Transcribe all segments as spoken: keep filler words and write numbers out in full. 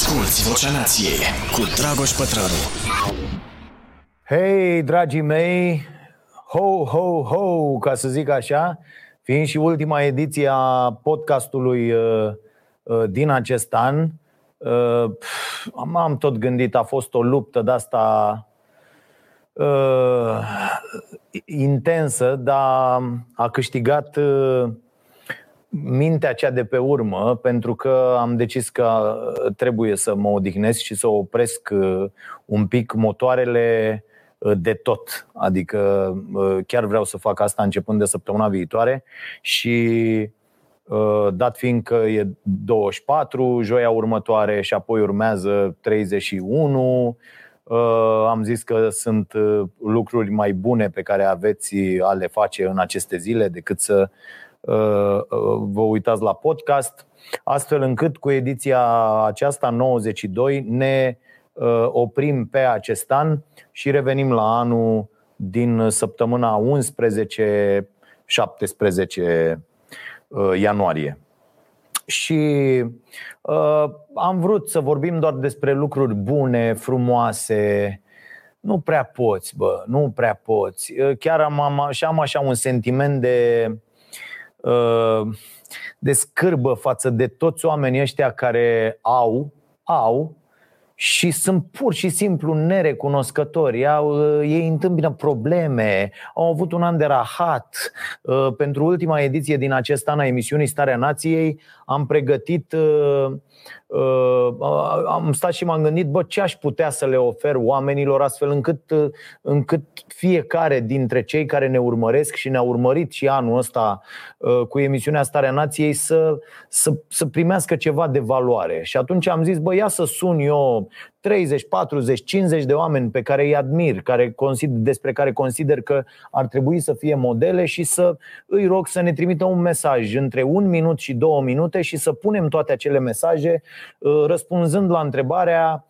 Asculți Vocea Nației cu Dragoș Pătrălu. Hei, dragii mei, ho, ho, ho, ca să zic așa, fiind și ultima ediție a podcastului uh, uh, din acest an, uh, pf, am tot gândit, a fost o luptă de-asta uh, intensă, dar a câștigat... Uh, mintea cea de pe urmă, pentru că am decis că trebuie să mă odihnesc și să opresc un pic motoarele de tot. Adică chiar vreau să fac asta începând de săptămâna viitoare și dat fiind că e douăzeci și patru, joia următoare și apoi urmează treizeci și unu, am zis că sunt lucruri mai bune pe care aveți a le face în aceste zile decât să vă uitați la podcast, astfel încât cu ediția aceasta nouăzeci și doi ne oprim pe acest an și revenim la anul din săptămâna unsprezece șaptesprezece ianuarie. Și am vrut să vorbim doar despre lucruri bune, frumoase. Nu prea poți, bă, nu prea poți. Chiar am, am, am așa un sentiment de de scârbă față de toți oamenii ăștia care au, au și sunt pur și simplu nerecunoscători. Au, ei întâmpină probleme, au avut un an de rahat. Pentru ultima ediție din acest an a emisiunii Starea Nației am pregătit, am stat și m-am gândit, bă, ce aș putea să le ofer oamenilor astfel încât, încât fiecare dintre cei care ne urmăresc și ne-au urmărit și anul ăsta cu emisiunea Starea Nației să, să, să primească ceva de valoare. Și atunci am zis, bă, ia să sun eu treizeci, patruzeci, cincizeci de oameni pe care îi admir, care consider, despre care consider că ar trebui să fie modele și să îi rog să ne trimită un mesaj între un minut și două minute și să punem toate acele mesaje răspunzând la întrebarea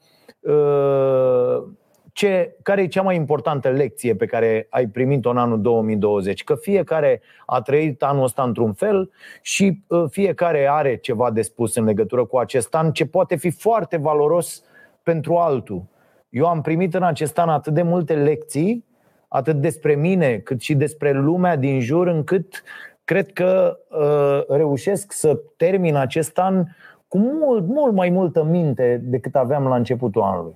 ce, care e cea mai importantă lecție pe care ai primit-o în anul două mii douăzeci? Că fiecare a trăit anul ăsta într-un fel și fiecare are ceva de spus în legătură cu acest an, ce poate fi foarte valoros pentru altul. Eu am primit în acest an atât de multe lecții, atât despre mine, cât și despre lumea din jur, încât cred că uh, reușesc să termin acest an cu mult, mult mai multă minte decât aveam la începutul anului.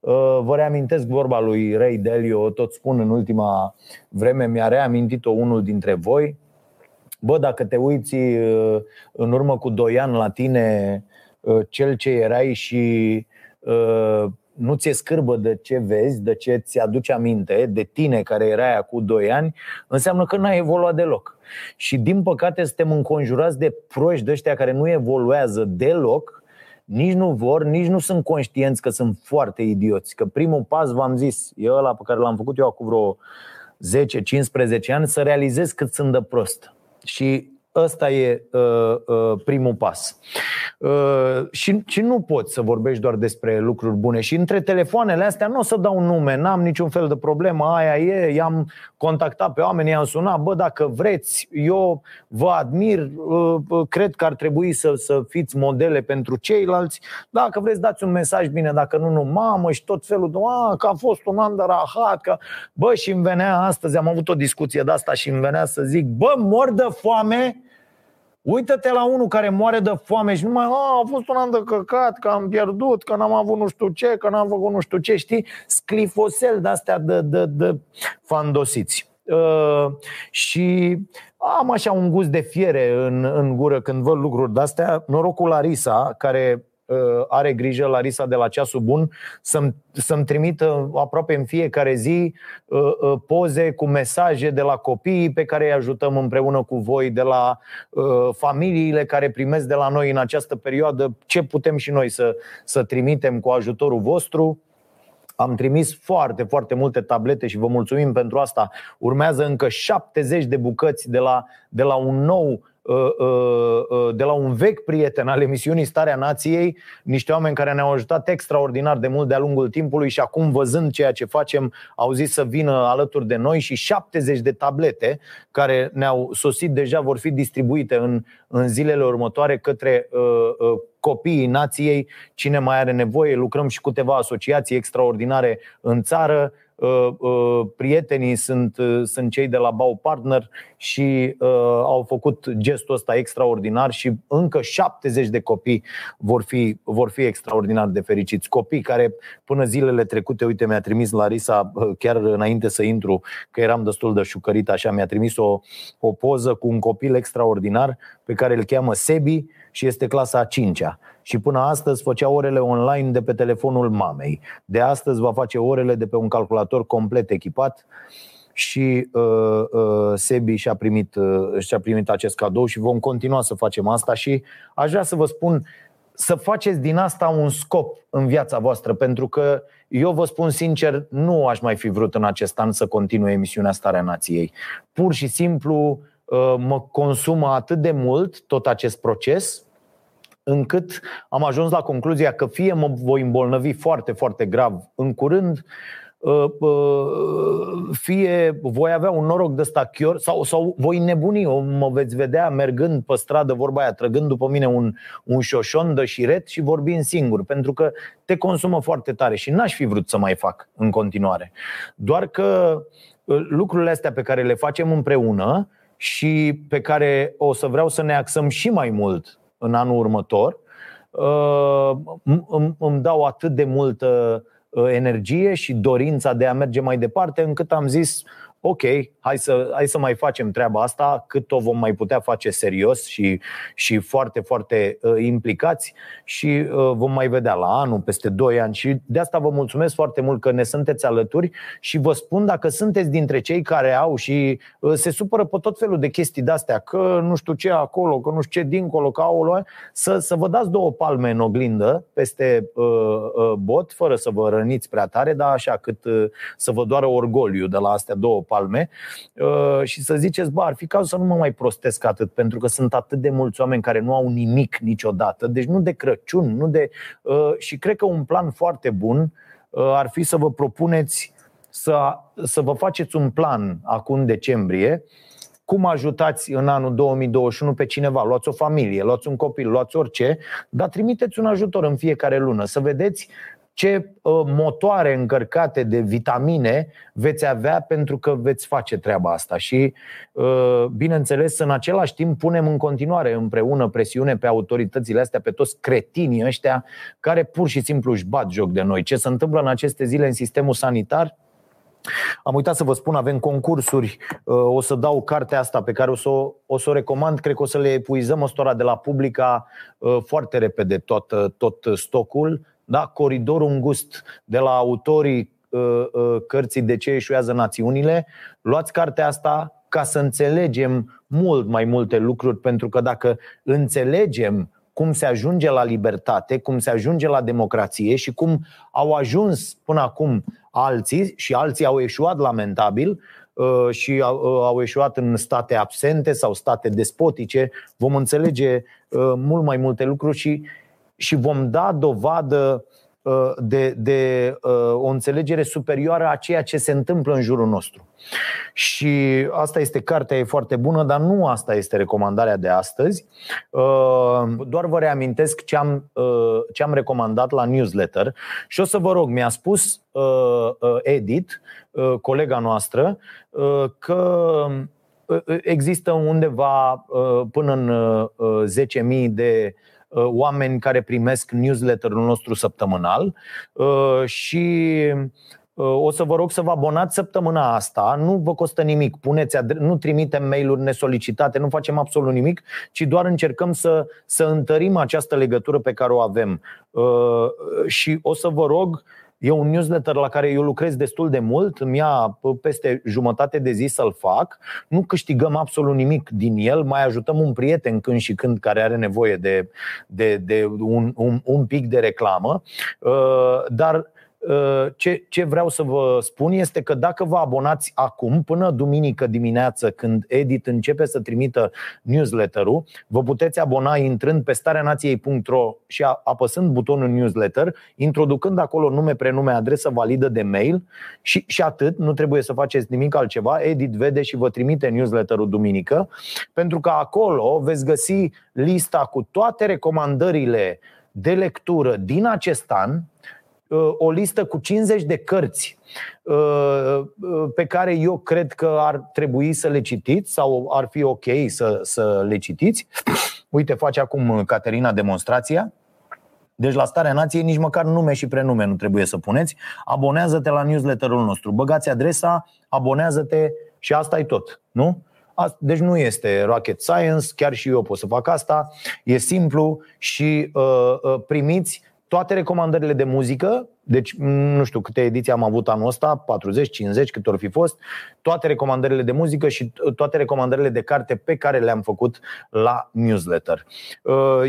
Uh, vă reamintesc vorba lui Ray Dalio, tot spun în ultima vreme, mi-a reamintit-o unul dintre voi. Bă, dacă te uiți uh, în urmă cu doi ani la tine, uh, cel ce erai și... nu ți-e scârbă de ce vezi, de ce ți-aduce aminte de tine care erai acum doi ani, înseamnă că n-ai evoluat deloc. Și din păcate suntem înconjurați de proști de ăștia care nu evoluează deloc, nici nu vor, nici nu sunt conștienți că sunt foarte idioți. Că primul pas, v-am zis, e ăla pe care l-am făcut eu acum vreo zece cincisprezece ani, să realizez cât sunt de prost. Și ăsta e uh, uh, primul pas. Uh, și, și nu poți să vorbești doar despre lucruri bune. Și între telefoanele astea nu o să dau nume, n-am niciun fel de problemă, aia e, i-am contactat pe oameni, i-am sunat, bă, dacă vreți, eu vă admir, uh, cred că ar trebui să, să fiți modele pentru ceilalți, dacă vreți dați un mesaj bine, dacă nu, nu, mamă, și tot felul de, a, că a fost un an de rahat, că... bă, și îmi venea astăzi, am avut o discuție de asta și îmi venea să zic, bă, mor de foame. Uită-te la unul care moare de foame și numai a, a fost un an de căcat, că am pierdut, că n-am avut nu știu ce, că n-am făcut nu știu ce, știi? Sclifosel de-astea de, de, de fandosiți. Uh, și am așa un gust de fiere în, în gură când văd lucruri de-astea. Norocul Larisa, care uh, are grijă, Larisa de la Ceasul Bun, să-mi, să-mi trimită aproape în fiecare zi uh, uh, poze cu mesaje de la copiii pe care îi ajutăm împreună cu voi, de la uh, familiile care primesc de la noi în această perioadă, ce putem și noi să, să trimitem cu ajutorul vostru. Am trimis foarte, foarte multe tablete și vă mulțumim pentru asta. Urmează încă șaptezeci de bucăți de la, de la un nou de la un vechi prieten al emisiunii Starea Nației, niște oameni care ne-au ajutat extraordinar de mult de-a lungul timpului și acum, văzând ceea ce facem, au zis să vină alături de noi și șaptezeci de tablete care ne-au sosit deja vor fi distribuite în, în zilele următoare către uh, uh, copiii nației, cine mai are nevoie. Lucrăm și cu câteva asociații extraordinare în țară. Prietenii sunt, sunt cei de la Baupartner și uh, au făcut gestul ăsta extraordinar și încă șaptezeci de copii vor fi, vor fi extraordinar de fericiți. Copii care până zilele trecute, uite, mi-a trimis Larisa, chiar înainte să intru, că eram destul de șucărit așa, mi-a trimis o, o poză cu un copil extraordinar pe care îl cheamă Sebi și este clasa a cincea. Și până astăzi făcea orele online de pe telefonul mamei. De astăzi va face orele de pe un calculator complet echipat. Și uh, uh, Sebi și-a primit, uh, și-a primit acest cadou și vom continua să facem asta. Și aș vrea să vă spun să faceți din asta un scop în viața voastră, pentru că eu vă spun sincer, nu aș mai fi vrut în acest an să continue emisiunea Starea Nației. Pur și simplu uh, mă consumă atât de mult tot acest proces, încât am ajuns la concluzia că fie mă voi îmbolnăvi foarte, foarte grav în curând, fie voi avea un noroc de ăsta chior sau, sau voi nebuni, mă veți vedea mergând pe stradă, vorba aia, trăgând după mine un, un șoșon de șiret și vorbind singur, pentru că te consumă foarte tare și n-aș fi vrut să mai fac în continuare. Doar că lucrurile astea pe care le facem împreună și pe care o să vreau să ne axăm și mai mult în anul următor, îmi dau atât de multă energie și dorința de a merge mai departe, încât am zis ok, hai să, hai să mai facem treaba asta cât o vom mai putea face serios și, și foarte, foarte implicați și vom mai vedea la anul, peste doi ani. Și de asta vă mulțumesc foarte mult că ne sunteți alături și vă spun, dacă sunteți dintre cei care au și se supără pe tot felul de chestii de-astea, că nu știu ce acolo, că nu știu ce dincolo, că acolo, să, să vă dați două palme în oglindă peste uh, bot, fără să vă răniți prea tare, dar așa cât uh, să vă doară orgoliu de la astea două palme Palme, și să ziceți, bă, ar fi cazul să nu mă mai prostesc atât, pentru că sunt atât de mulți oameni care nu au nimic niciodată, deci nu de Crăciun, nu de... Și cred că un plan foarte bun ar fi să vă propuneți să, să vă faceți un plan acum decembrie, cum ajutați în anul două mii douăzeci și unu pe cineva, luați o familie, luați un copil, luați orice, dar trimiteți un ajutor în fiecare lună, să vedeți ce motoare încărcate de vitamine veți avea pentru că veți face treaba asta. Și, bineînțeles, în același timp punem în continuare împreună presiune pe autoritățile astea, pe toți cretinii ăștia care pur și simplu își bat joc de noi. Ce se întâmplă în aceste zile în sistemul sanitar? Am uitat să vă spun, avem concursuri, o să dau cartea asta pe care o să o, o, să o recomand, cred că o să le epuizăm ăstora de la Publica foarte repede tot, tot stocul. Da, Coridorul îngust de la autorii cărții De ce eșuează națiunile. Luați cartea asta ca să înțelegem mult mai multe lucruri, pentru că dacă înțelegem cum se ajunge la libertate, cum se ajunge la democrație și cum au ajuns până acum alții și alții au eșuat lamentabil și au eșuat în state absente sau state despotice, vom înțelege mult mai multe lucruri și Și vom da dovadă de, de o înțelegere superioară a ceea ce se întâmplă în jurul nostru. Și asta este, cartea e foarte bună, dar nu asta este recomandarea de astăzi. Doar vă reamintesc ce am, ce am recomandat la newsletter. Și o să vă rog, mi-a spus Edith, colega noastră, că există undeva până în zece mii de oameni care primesc newsletterul nostru săptămânal și o să vă rog să vă abonați săptămâna asta. Nu vă costă nimic, puneți adre- nu trimitem mail-uri nesolicitate, nu facem absolut nimic, ci doar încercăm să, să întărim această legătură pe care o avem. Și o să vă rog, e un newsletter la care eu lucrez destul de mult, mi-a peste jumătate de zi să-l fac. Nu câștigăm absolut nimic din el, mai ajutăm un prieten când și când care are nevoie de, de, de un, un, un pic de reclamă. Dar ce, ce vreau să vă spun este că dacă vă abonați acum, până duminică dimineață, când Edit începe să trimită newsletter-ul, vă puteți abona intrând pe starea nației punct ro și apăsând butonul newsletter, introducând acolo nume, prenume, adresă validă de mail și, și atât, nu trebuie să faceți nimic altceva. Edit vede și vă trimite newsletter-ul duminică, pentru că acolo veți găsi lista cu toate recomandările de lectură din acest an, o listă cu cincizeci de cărți pe care eu cred că ar trebui să le citiți sau ar fi ok să, să le citiți. Uite, face acum Caterina demonstrația. Deci la Starea Nației nici măcar nume și prenume nu trebuie să puneți. Abonează-te la newsletterul nostru, băgați adresa, abonează-te și asta e tot, nu? Deci nu este rocket science, chiar și eu pot să fac asta. E simplu și uh, primiți toate recomandările de muzică. Deci nu știu câte ediții am avut anul ăsta, patruzeci, cincizeci, cât or fi fost. Toate recomandările de muzică și toate recomandările de carte pe care le-am făcut la newsletter.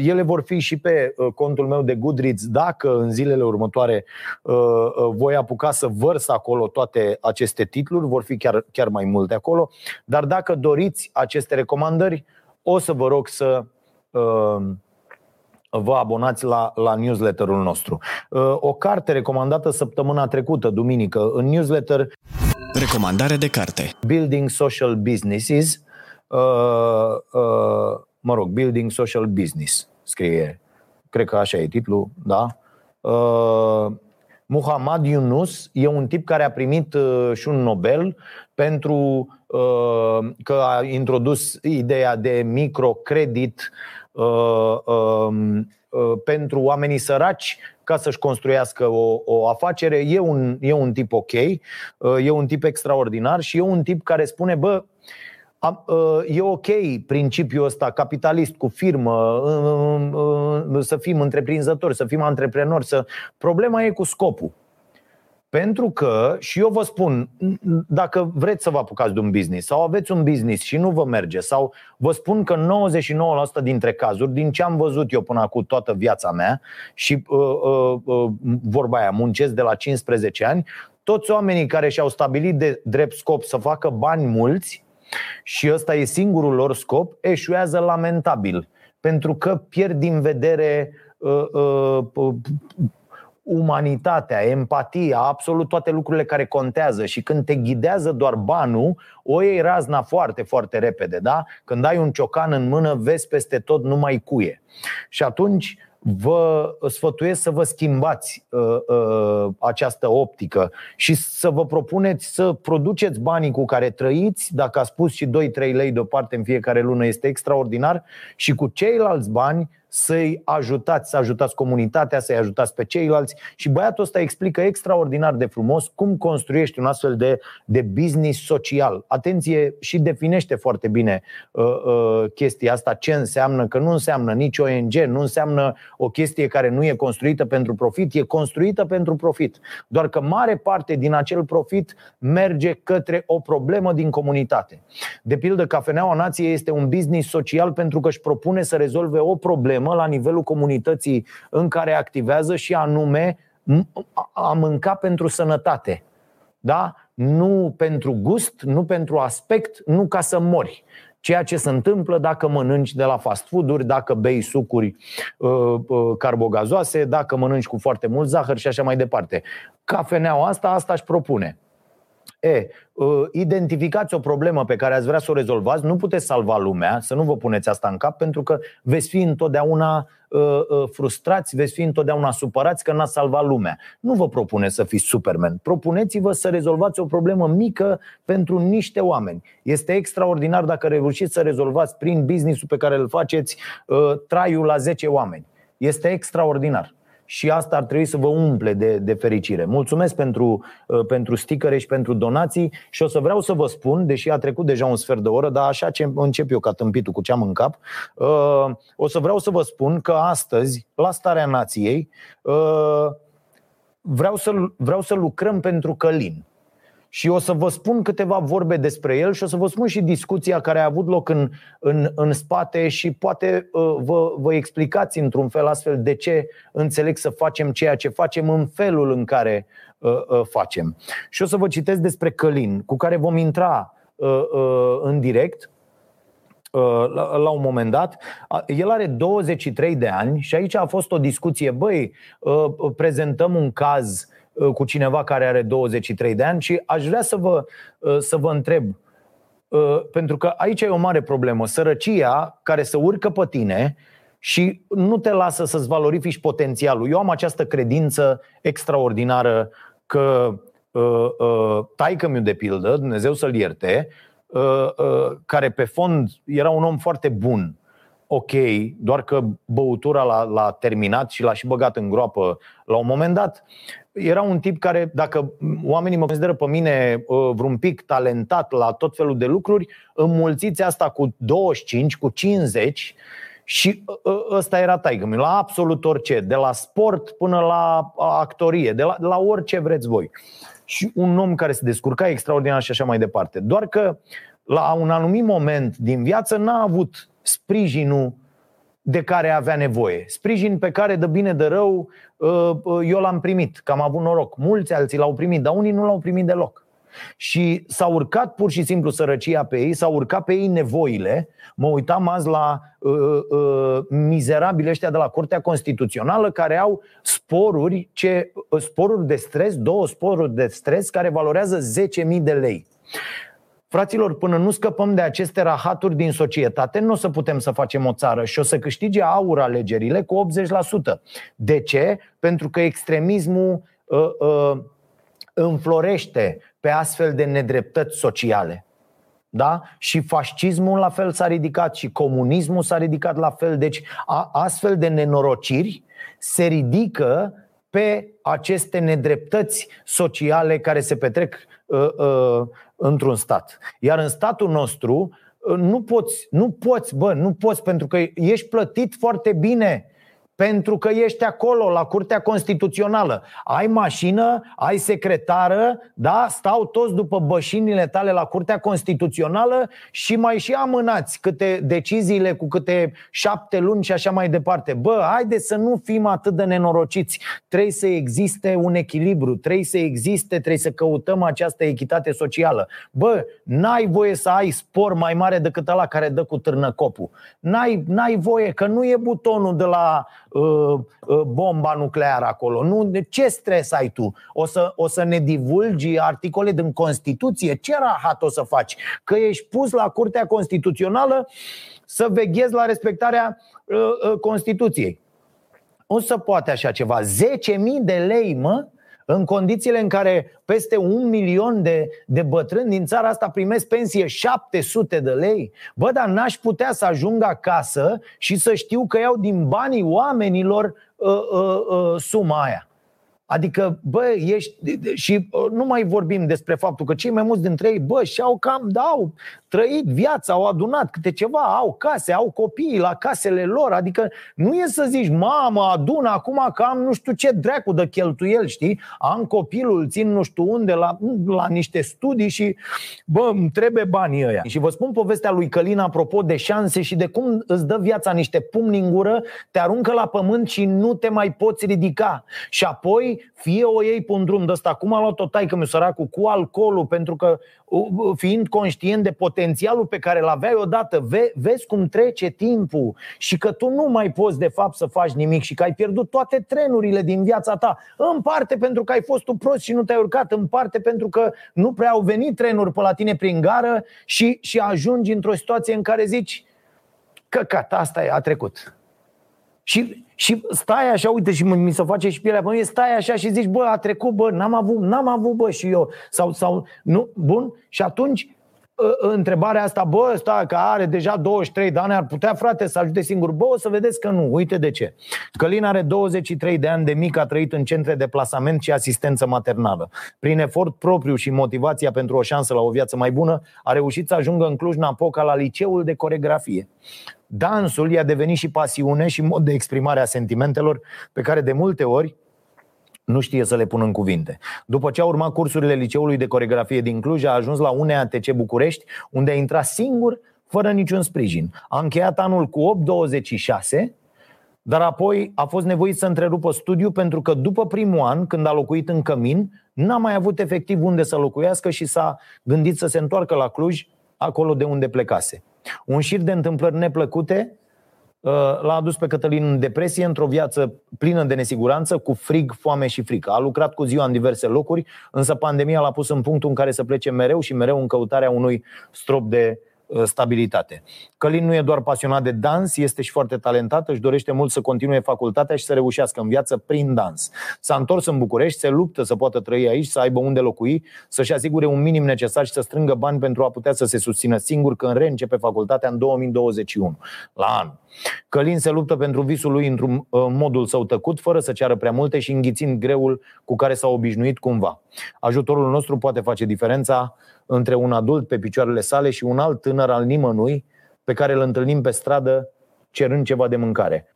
Ele vor fi și pe contul meu de Goodreads, dacă în zilele următoare voi apuca să vărs acolo toate aceste titluri. Vor fi chiar, chiar mai multe acolo. Dar dacă doriți aceste recomandări, o să vă rog să... vă abonați la, la newsletterul nostru. O carte recomandată săptămâna trecută, duminică, în newsletter. Recomandare de carte. Building Social Businesses. Uh, uh, mă rog, Building Social Business scrie. Cred că așa e titlul, da? Uh, Muhammad Yunus e un tip care a primit uh, și un Nobel pentru uh, că a introdus ideea de microcredit Uh, uh, uh, pentru oamenii săraci ca să-și construiască o, o afacere. E un, e un tip ok, uh, e un tip extraordinar și e un tip care spune, bă, a, uh, e ok principiul ăsta capitalist cu firmă, uh, uh, să fim întreprinzători, să fim antreprenori, să... Problema e cu scopul. Pentru că, și eu vă spun, dacă vreți să vă apucați de un business sau aveți un business și nu vă merge, sau vă spun că nouăzeci și nouă la sută dintre cazuri, din ce am văzut eu până acum toată viața mea și uh, uh, uh, vorba aia, muncesc de la cincisprezece ani, toți oamenii care și-au stabilit de drept scop să facă bani mulți și ăsta e singurul lor scop, eșuează lamentabil, pentru că pierd din vedere... Uh, uh, uh, umanitatea, empatia, absolut toate lucrurile care contează. Și când te ghidează doar banul, o iei razna foarte, foarte repede, da? Când ai un ciocan în mână, vezi peste tot numai cuie. Și atunci vă sfătuiesc să vă schimbați uh, uh, această optică și să vă propuneți să produceți banii cu care trăiți. Dacă a spus și doi-trei lei deoparte în fiecare lună, este extraordinar. Și cu ceilalți bani să-i ajutați, să ajutați comunitatea, să-i ajutați pe ceilalți. Și băiatul ăsta explică extraordinar de frumos cum construiești un astfel de, de business social. Atenție, și definește foarte bine uh, uh, chestia asta, ce înseamnă, că nu înseamnă nici O N G, nu înseamnă o chestie care nu e construită pentru profit, e construită pentru profit. Doar că mare parte din acel profit merge către o problemă din comunitate. De pildă, Cafeneaua Nației este un business social pentru că își propune să rezolve o problemă la nivelul comunității în care activează, și anume a mânca pentru sănătate, da? Nu pentru gust, nu pentru aspect, nu ca să mori. Ceea ce se întâmplă dacă mănânci de la fast food-uri, dacă bei sucuri uh, carbogazoase, dacă mănânci cu foarte mult zahăr și așa mai departe. Cafeneaua asta, asta își propune. E, identificați o problemă pe care ați vrea să o rezolvați, nu puteți salva lumea, să nu vă puneți asta în cap, pentru că veți fi întotdeauna frustrați, veți fi întotdeauna supărați că n-ați salvat lumea. Nu vă propuneți să fiți Superman, propuneți-vă să rezolvați o problemă mică pentru niște oameni. Este extraordinar dacă reușiți să rezolvați prin business-ul pe care îl faceți traiul la zece oameni. Este extraordinar. Și asta ar trebui să vă umple de, de fericire. Mulțumesc pentru, pentru sticăre și pentru donații. Și o să vreau să vă spun, deși a trecut deja un sfert de oră, dar așa ce încep eu ca tâmpitul cu ce am în cap, o să vreau să vă spun că astăzi, la Starea Nației, vreau să, vreau să lucrăm pentru Călin. Și o să vă spun câteva vorbe despre el și o să vă spun și discuția care a avut loc în, în, în spate și poate uh, vă, vă explicați într-un fel astfel de ce înțeleg să facem ceea ce facem în felul în care uh, uh, facem. Și o să vă citesc despre Călin, cu care vom intra uh, uh, în direct uh, la, la un moment dat. El are douăzeci și trei de ani și aici a fost o discuție, băi, uh, prezentăm un caz cu cineva care are douăzeci și trei de ani și aș vrea să vă, să vă întreb, pentru că aici e o mare problemă, sărăcia care se urcă pe tine și nu te lasă să-ți valorifici potențialul. Eu am această credință extraordinară că taică-miu, de pildă, Dumnezeu să-l ierte, care pe fond era un om foarte bun, ok, doar că băutura l-a, l-a terminat și l-a și băgat în groapă la un moment dat. Era un tip care, dacă oamenii mă consideră pe mine vreun pic talentat la tot felul de lucruri, înmulțiți asta cu douăzeci și cinci, cu cincizeci și ăsta era taică-miu, la absolut orice, de la sport până la actorie, de la, la orice vreți voi. Și un om care se descurca extraordinar și așa mai departe. Doar că la un anumit moment din viață n-a avut sprijinul de care avea nevoie. Sprijin pe care, de bine de rău, eu l-am primit, că am avut noroc. Mulți alții l-au primit, dar unii nu l-au primit deloc. Și s-a urcat pur și simplu sărăcia pe ei, s-a urcat pe ei nevoile. Mă uitam azi la uh, uh, mizerabile ăștia de la Curtea Constituțională care au sporuri, ce, sporuri de stres, două sporuri de stres care valorează zece mii de lei. Fraților, până nu scăpăm de aceste rahaturi din societate, nu o să putem să facem o țară și o să câștige AUR alegerile cu optzeci la sută. De ce? Pentru că extremismul uh, uh, înflorește pe astfel de nedreptăți sociale. Da? Și fascismul la fel s-a ridicat și comunismul s-a ridicat la fel. Deci a, astfel de nenorociri se ridică pe aceste nedreptăți sociale care se petrec uh, uh, într-un stat. Iar în statul nostru uh, nu poți, nu poți, bă, nu poți, pentru că ești plătit foarte bine, pentru că ești acolo, la Curtea Constituțională. Ai mașină, ai secretară, da? Stau toți după bășinile tale la Curtea Constituțională și mai și amânați câte deciziile cu câte șapte luni și așa mai departe. Bă, haide să nu fim atât de nenorociți. Trebuie să existe un echilibru, trebuie să existe, trebuie să căutăm această echitate socială. Bă, n-ai voie să ai spor mai mare decât ăla care dă cu târnăcopul. N-ai, n-ai voie, că nu e butonul de la bomba nucleară acolo. Nu, ce stres ai tu? O să, o să ne divulgi articole din Constituție? Ce rahat o să faci? Că ești pus la Curtea Constituțională să veghezi la respectarea uh, Constituției. Nu se poate așa ceva. zece mii de lei, mă, în condițiile în care peste un milion de, de bătrâni din țara asta primesc pensie șapte sute de lei. Bă, dar n-aș putea să ajung acasă și să știu că iau din banii oamenilor uh, uh, uh, suma aia. Adică, bă, ești, și uh, nu mai vorbim despre faptul că cei mai mulți dintre ei, bă, și-au cam, da, au trăit viața, au adunat câte ceva, au case, au copii la casele lor. Adică nu e să zici, mamă, adună acum că am nu știu ce dracu de cheltuieli, știi? Am copilul, țin nu știu unde, la, la niște studii și, bă, îmi trebuie banii ăia. Și vă spun povestea lui Călin apropo de șanse și de cum îți dă viața niște pumni în gură, te aruncă la pământ și nu te mai poți ridica. Și apoi fie o iei pe un drum de ăsta, cum a luat-o taică-miu săracul, cu alcoolul, pentru că fiind conștient de potențialul pe care l-aveai odată, ve- vezi cum trece timpul și că tu nu mai poți de fapt să faci nimic și că ai pierdut toate trenurile din viața ta, în parte pentru că ai fost tu prost și nu te-ai urcat, în parte pentru că nu prea au venit trenuri pe la tine prin gară și, și ajungi într-o situație în care zici căcat, asta e, a trecut. Și, și stai așa, uite, și mi se face și pielea pe mine, stai așa și zici, bă, a trecut, bă, n-am avut, n-am avut, bă, și eu. Sau, sau, nu, bun, și atunci întrebarea asta, bă, ăsta că are deja douăzeci și trei de ani, ar putea, frate, să ajute singur? Bă, o să vedeți că nu, uite de ce. Călin are douăzeci și trei de ani, de mic a trăit în centre de plasament și asistență maternală. Prin efort propriu și motivația pentru o șansă la o viață mai bună, a reușit să ajungă în Cluj-Napoca la liceul de coregrafie. Dansul i-a devenit și pasiune și mod de exprimare a sentimentelor pe care de multe ori nu știe să le pună în cuvinte. După ce a urmat cursurile Liceului de Coreografie din Cluj, a ajuns la U N E A C București, unde a intrat singur, fără niciun sprijin. A încheiat anul cu opt virgulă douăzeci și șase, dar apoi a fost nevoit să întrerupă studiul pentru că după primul an, când a locuit în Cămin, n-a mai avut efectiv unde să locuiască și s-a gândit să se întoarcă la Cluj, acolo de unde plecase. Un șir de întâmplări neplăcute l-a adus pe Cătălin în depresie, într-o viață plină de nesiguranță, cu frig, foame și frică. A lucrat cu ziua în diverse locuri, însă pandemia l-a pus în punctul în care să plece mereu și mereu în căutarea unui strop de stabilitate. Călin nu e doar pasionat de dans, este și foarte talentat, își dorește mult să continue facultatea și să reușească în viață prin dans. S-a întors în București, se luptă să poată trăi aici, să aibă unde locui, să-și asigure un minim necesar și să strângă bani pentru a putea să se susțină singur când reîncepe facultatea în două mii douăzeci și unu, la anul. Călin se luptă pentru visul lui într-un modul său tăcut, fără să ceară prea multe și înghițind greul cu care s-a obișnuit cumva. Ajutorul nostru poate face diferența între un adult pe picioarele sale și un alt tânăr al nimănui pe care îl întâlnim pe stradă cerând ceva de mâncare.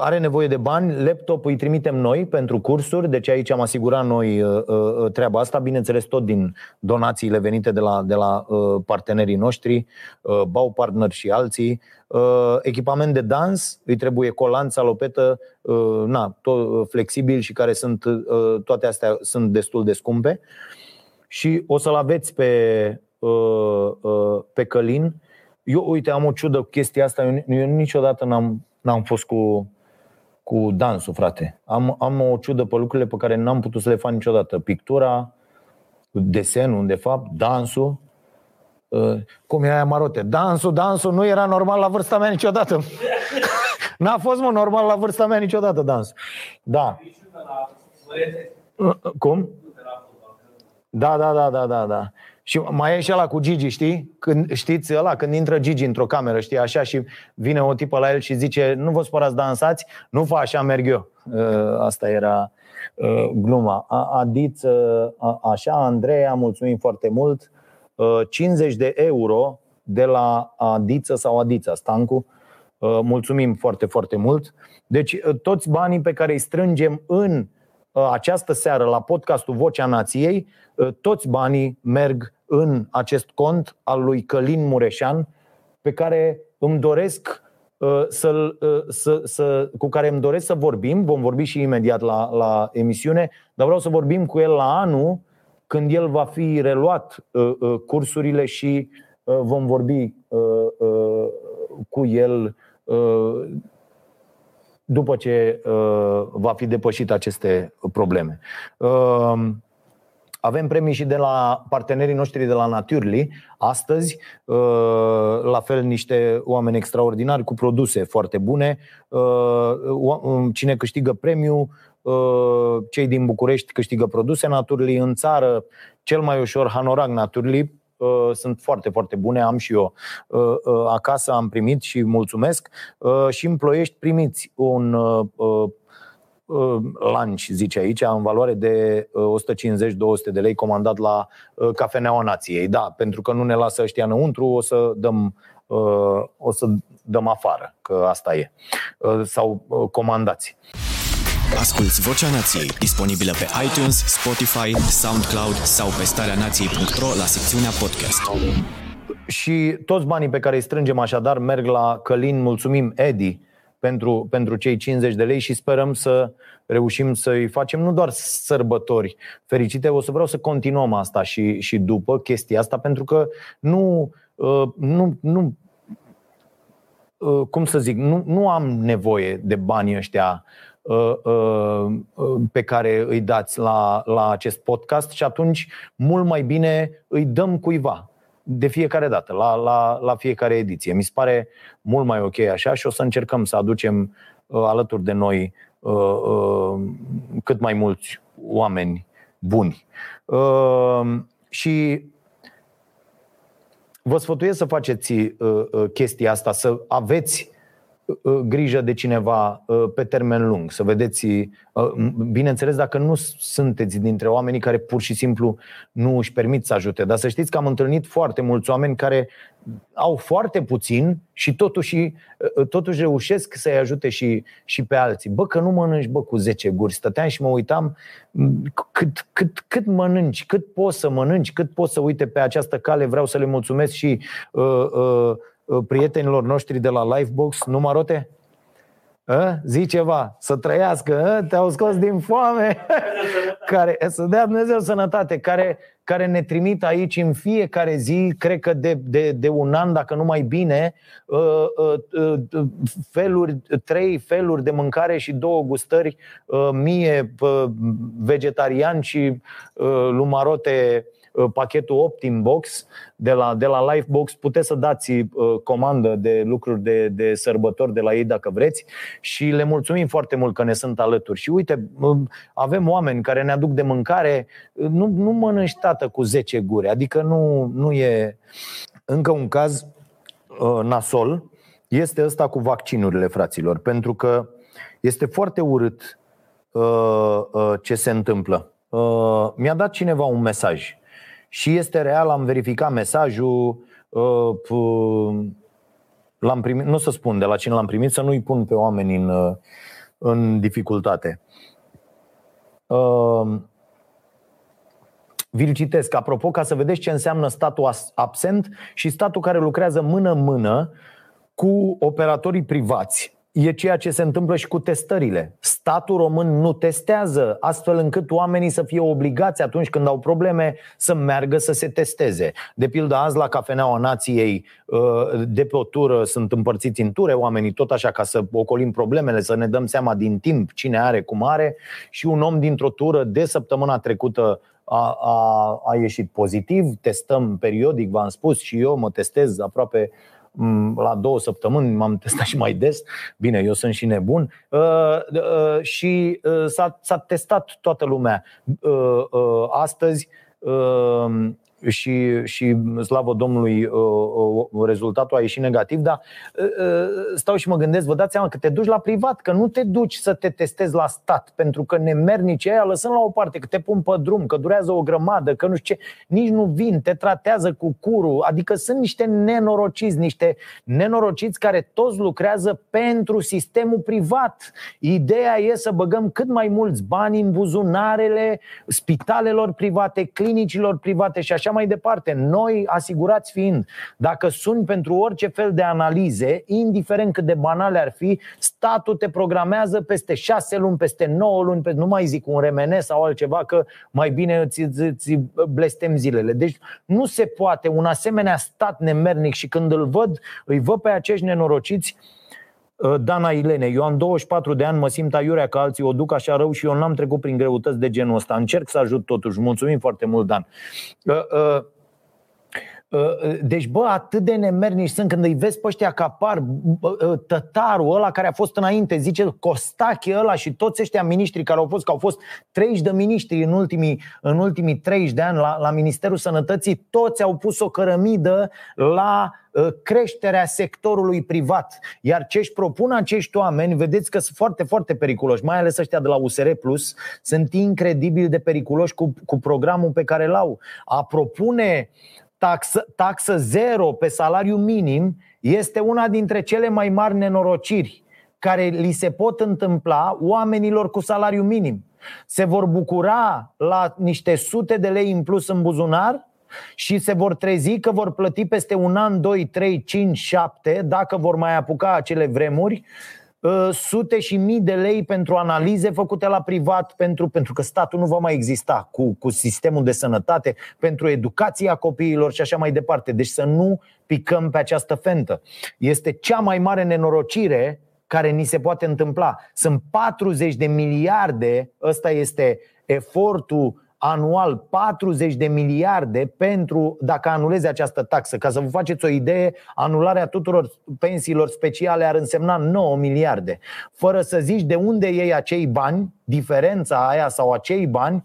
Are nevoie de bani, laptop îi trimitem noi pentru cursuri, deci aici am asigurat noi treaba asta, bineînțeles tot din donațiile venite de la, de la partenerii noștri, Baupartner și alții. Echipament de dans, îi trebuie colant, salopetă, na, tot flexibil și care sunt, toate astea sunt destul de scumpe. Și o să-l aveți pe, pe Călin. Eu, uite, am o ciudă chestia asta. Eu, eu niciodată n-am, n-am fost cu, cu dansul, frate. Am, am o ciudă pe lucrurile pe care n-am putut să le fac niciodată. Pictura, desenul, de fapt, dansul. Cum era aia marote? Dansul, dansul nu era normal la vârsta mea niciodată. N-a fost, mă, normal la vârsta mea niciodată dansul. Da. Cum? Da, da, da, da, da, da. Și mai e și ăla cu Gigi, știi? Când, știți ăla, când intră Gigi într-o cameră, știi, așa, și vine o tipă la el și zice: nu vă spărați, dansați, nu fa așa, merg eu. Asta era gluma. Adiț, așa, Andreea, mulțumim foarte mult. cincizeci de euro de la Adiță sau Adița Stancu. Mulțumim foarte, foarte mult. Deci toți banii pe care îi strângem în această seară la podcastul Vocea Nației, toți banii merg în acest cont al lui Călin Mureșan, pe care îmi doresc să, să, să, cu care îmi doresc să vorbim. Vom vorbi și imediat la, la emisiune, dar vreau să vorbim cu el la anul, când el va fi reluat cursurile, și vom vorbi cu el după ce uh, va fi depășit aceste probleme. Uh, avem premii și de la partenerii noștri de la Naturly astăzi, uh, la fel niște oameni extraordinari cu produse foarte bune. Uh, cine câștigă premiul, uh, cei din București câștigă produse Naturly, în țară cel mai ușor hanorac Naturly. Sunt foarte, foarte bune, am și eu acasă, am primit și mulțumesc. Și în Ploiești primiți un lunch, zice aici, în valoare de o sută cincizeci - două sute de lei, comandat la Cafeneaua Nației. Da, pentru că nu ne lasă ăștia înăuntru, o să dăm, o să dăm afară, că asta e. Sau comandați. Asculți Vocea Nației, disponibilă pe iTunes, Spotify, SoundCloud sau pe starea nației punct ro la secțiunea podcast. Și toți banii pe care îi strângem așadar merg la Călin. Mulțumim, Edi, pentru, pentru cei cincizeci de lei și sperăm să reușim să-i facem nu doar sărbători fericite. O să vreau să continuăm asta și, și după chestia asta, pentru că nu... nu, nu cum să zic, nu, nu am nevoie de banii ăștia pe care îi dați la, la acest podcast, și atunci mult mai bine îi dăm cuiva de fiecare dată, la, la, la fiecare ediție. Mi se pare mult mai ok așa și o să încercăm să aducem alături de noi cât mai mulți oameni buni. Și vă sfătuiesc să faceți chestia asta, să aveți grijă de cineva pe termen lung, să vedeți, bineînțeles dacă nu sunteți dintre oamenii care pur și simplu nu își permit să ajute, dar să știți că am întâlnit foarte mulți oameni care au foarte puțin și totuși, totuși reușesc să-i ajute și, și pe alții. Bă, că nu mănânci, bă, cu zece guri. Stăteam și mă uitam cât, cât, cât mănânci, cât poți să mănânci, cât poți să uite pe această cale. Vreau să le mulțumesc și uh, uh, prietenilor noștri de la Lifebox. Nu mă rote? A? Zi ceva, să trăiască, a? Te-au scos din foame. Care, să dea Dumnezeu sănătate. Care, care ne trimit aici în fiecare zi, cred că de, de, de un an, dacă nu mai bine, feluri, trei feluri de mâncare și două gustări, mie vegetarian și lumarote pachetul Optim Box de la, de la Lifebox. Puteți să dați uh, comandă de lucruri de, de sărbători de la ei dacă vreți. Și le mulțumim foarte mult că ne sunt alături. Și uite, uh, avem oameni care ne aduc de mâncare. Nu, nu mănânci, tată, cu zece guri. Adică nu, nu e încă un caz uh, nasol. Este ăsta cu vaccinurile, fraților. Pentru că este foarte urât uh, uh, ce se întâmplă. uh, Mi-a dat cineva un mesaj și este real, am verificat mesajul, l-am primit, nu o să spun de la cine l-am primit, să nu-i pun pe oameni în, în dificultate. Vi-l citesc, apropo, ca să vedeți ce înseamnă statul absent și statul care lucrează mână-mână cu operatorii privați. E ceea ce se întâmplă și cu testările. Statul român nu testează, astfel încât oamenii să fie obligați atunci când au probleme să meargă să se testeze. De pildă, azi la Cafeneaua Nației, de pe o tură, sunt împărțiți în ture oamenii, tot așa, ca să ocolim problemele, să ne dăm seama din timp cine are, cum are. Și un om dintr-o tură de săptămâna trecută A, a, a ieșit pozitiv. Testăm periodic, v-am spus, și eu mă testez aproape la două săptămâni, m-am testat și mai des. Bine, eu sunt și nebun. uh, uh, Și uh, s-a, s-a testat toată lumea uh, uh, astăzi. uh, Și, și slavă Domnului, uh, uh, rezultatul a ieșit negativ. Dar uh, uh, stau și mă gândesc, vă dați seama că te duci la privat, că nu te duci să te testezi la stat, pentru că nemernicii aia lăsând la o parte, că te pun pe drum, că durează o grămadă, că nu știu ce, nici nu vin, te tratează cu curul. Adică sunt niște nenorociți, niște nenorociți care toți lucrează pentru sistemul privat. Ideea e să băgăm cât mai mulți bani în buzunarele spitalelor private, clinicilor private și așa mai departe, noi asigurați fiind. Dacă suni pentru orice fel de analize, indiferent cât de banale ar fi, statul te programează peste șase luni, peste nouă luni, nu mai zic un R M N sau altceva, că mai bine îți, îți blestem zilele. Deci nu se poate un asemenea stat nemernic. Și când îl văd, îi văd pe acești nenorociți. Dana Ilene, eu am douăzeci și patru de ani, mă simt aiurea că alții o duc așa rău și eu n-am trecut prin greutăți de genul ăsta. Încerc să ajut totuși, mulțumim foarte mult, Dan. Deci, bă, atât de nemernici sunt când îi vezi pe ăștia că apar. Tătarul ăla care a fost înainte, zice Costache ăla și toți ăștia miniștri care au fost, că au fost treizeci de miniștri în ultimii, în ultimii treizeci de ani la, la Ministerul Sănătății, toți au pus o cărămidă la creșterea sectorului privat. Iar ce își propun acești oameni, vedeți că sunt foarte, foarte periculoși. Mai ales ăștia de la U S R Plus sunt incredibil de periculoși cu, cu programul pe care l-au. A propune taxă, taxă zero pe salariu minim este una dintre cele mai mari nenorociri care li se pot întâmpla oamenilor cu salariu minim. Se vor bucura la niște sute de lei în plus în buzunar și se vor trezi că vor plăti peste un an, doi, trei, cinci, șapte, dacă vor mai apuca acele vremuri, sute și mii de lei pentru analize făcute la privat, pentru, pentru că statul nu va mai exista cu, cu sistemul de sănătate, pentru educația copiilor și așa mai departe. Deci să nu picăm pe această fentă. Este cea mai mare nenorocire care ni se poate întâmpla. Sunt patruzeci de miliarde, ăsta este efortul anual, patruzeci de miliarde pentru, dacă anulezi această taxă. Ca să vă faceți o idee, anularea tuturor pensiilor speciale ar însemna nouă miliarde. Fără să zici de unde iei acei bani, diferența aia sau acei bani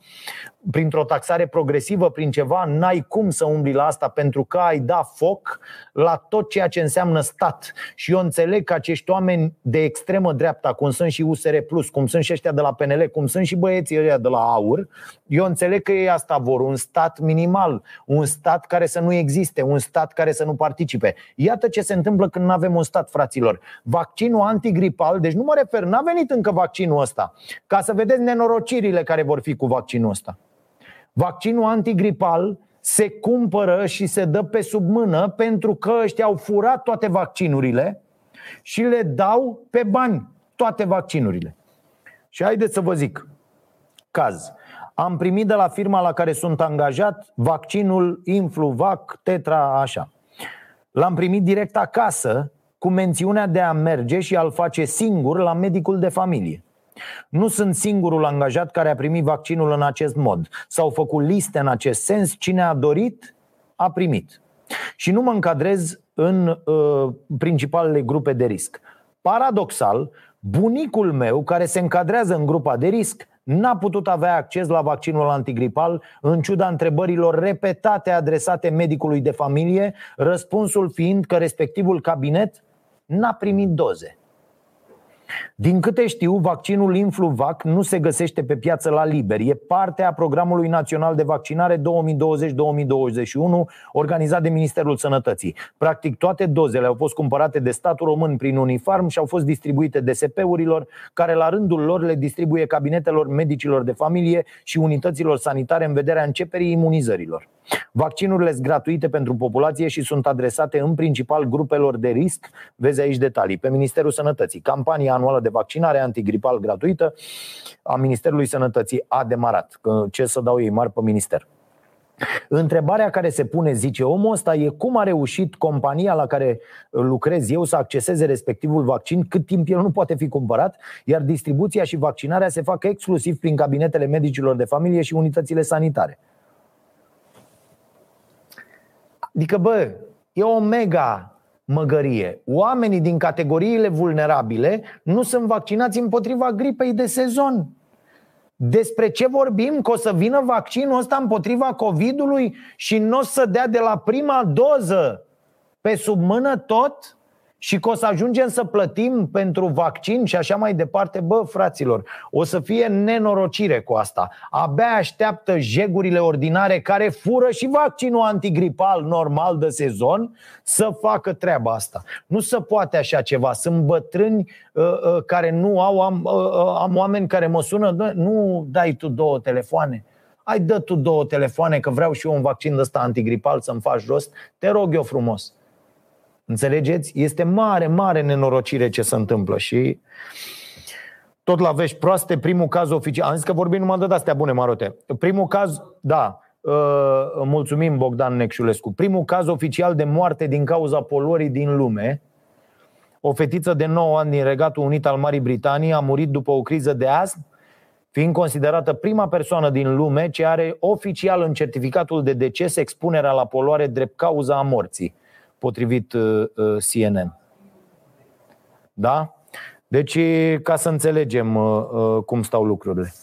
printr-o taxare progresivă, prin ceva, n-ai cum să umbli la asta, pentru că ai da foc la tot ceea ce înseamnă stat. Și eu înțeleg că acești oameni de extremă dreapta, cum sunt și U S R Plus, cum sunt și ăștia de la P N L, cum sunt și băieții ăia de la AUR, eu înțeleg că ei asta vor, un stat minimal, un stat care să nu existe, un stat care să nu participe. Iată ce se întâmplă când nu avem un stat, fraților. Vaccinul antigripal, deci nu mă refer, n-a venit încă vaccinul ăsta, ca să vedeți nenorocirile care vor fi cu vaccinul ăsta. Vaccinul antigripal se cumpără și se dă pe sub mână pentru că ăștia au furat toate vaccinurile și le dau pe bani, toate vaccinurile. Și haideți să vă zic, caz. Am primit de la firma la care sunt angajat vaccinul Influvac Tetra, așa. L-am primit direct acasă cu mențiunea de a merge și a-l face singur la medicul de familie. Nu sunt singurul angajat care a primit vaccinul în acest mod. S-au făcut liste în acest sens, cine a dorit, a primit. Și nu mă încadrez în uh, principalele grupe de risc. Paradoxal, bunicul meu, care se încadrează în grupa de risc, n-a putut avea acces la vaccinul antigripal, în ciuda întrebărilor repetate adresate medicului de familie, răspunsul fiind că respectivul cabinet n-a primit doze. Din câte știu, vaccinul Influvac nu se găsește pe piață la liber. E parte a Programului Național de Vaccinare două mii douăzeci două mii douăzeci și unu, organizat de Ministerul Sănătății. Practic toate dozele au fost cumpărate de statul român prin Unifarm și au fost distribuite D S P-urilor, care la rândul lor le distribuie cabinetelor medicilor de familie și unităților sanitare în vederea începerii imunizărilor. Vaccinurile sunt gratuite pentru populație și sunt adresate în principal grupelor de risc. Vezi aici detalii. Pe Ministerul Sănătății, campania anuală de vaccinare antigripal gratuită a Ministerului Sănătății a demarat. Ce să dau ei mari pe minister? Întrebarea care se pune, zice omul ăsta, e cum a reușit compania la care lucrez eu să acceseze respectivul vaccin cât timp el nu poate fi cumpărat, iar distribuția și vaccinarea se fac exclusiv prin cabinetele medicilor de familie și unitățile sanitare. Adică, bă, e o mega măgărie. Oamenii din categoriile vulnerabile nu sunt vaccinați împotriva gripei de sezon. Despre ce vorbim? Că o să vină vaccinul ăsta împotriva COVID-ului și nu o să dea de la prima doză pe sub mână tot? Și că o să ajungem să plătim pentru vaccin și așa mai departe? Bă, fraților, o să fie nenorocire cu asta. Abia așteaptă jegurile ordinare care fură și vaccinul antigripal normal de sezon să facă treaba asta. Nu se poate așa ceva. Sunt bătrâni uh, uh, care nu au, am, uh, am oameni care mă sună, nu dai tu două telefoane. Ai dă tu două telefoane că vreau și eu un vaccin ăsta antigripal să-mi faci rost. Te rog eu frumos. Înțelegeți? Este mare, mare nenorocire ce se întâmplă. Și tot la vești proaste, primul caz oficial. Am zis că vorbim numai de astea bune, marote. Primul caz, da, mulțumim Bogdan Necșulescu. Primul caz oficial de moarte din cauza poluării din lume. O fetiță de nouă ani din Regatul Unit al Marii Britanii a murit după o criză de astm, fiind considerată prima persoană din lume ce are oficial în certificatul de deces expunerea la poluare drept cauza a morții, potrivit C N N. Da? Deci, ca să înțelegem cum stau lucrurile.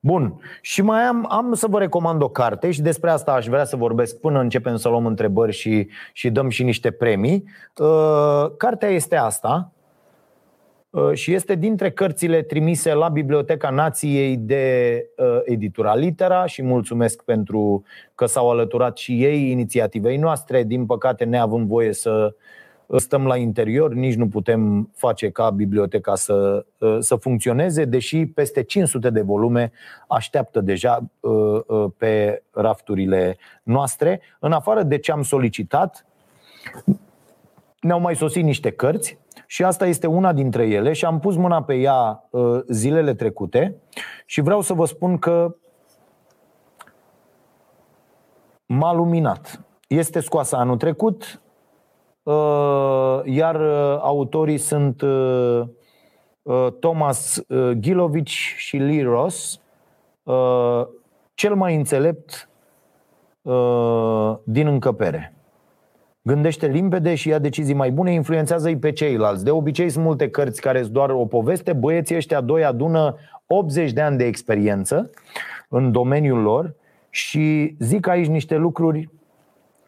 Bun. Și mai am, am să vă recomand o carte și despre asta aș vrea să vorbesc până începem să luăm întrebări și, și dăm și niște premii. Cartea este asta și este dintre cărțile trimise la Biblioteca Nației de Editura Litera și mulțumesc pentru că s-au alăturat și ei inițiativei noastre. Din păcate, neavând voie să stăm la interior, nici nu putem face ca biblioteca să, să funcționeze, deși peste cinci sute de volume așteaptă deja pe rafturile noastre. În afară de ce am solicitat, ne-au mai sosit niște cărți și asta este una dintre ele și am pus mâna pe ea zilele trecute și vreau să vă spun că m-a luminat. Este scoasă anul trecut, iar autorii sunt Thomas Gilovich și Lee Ross, cel mai înțelept din încăpere. Gândește limpede și ia decizii mai bune, influențează-i pe ceilalți. De obicei sunt multe cărți care sunt doar o poveste. Băieții ăștia doi adună optzeci de ani de experiență în domeniul lor și zic aici niște lucruri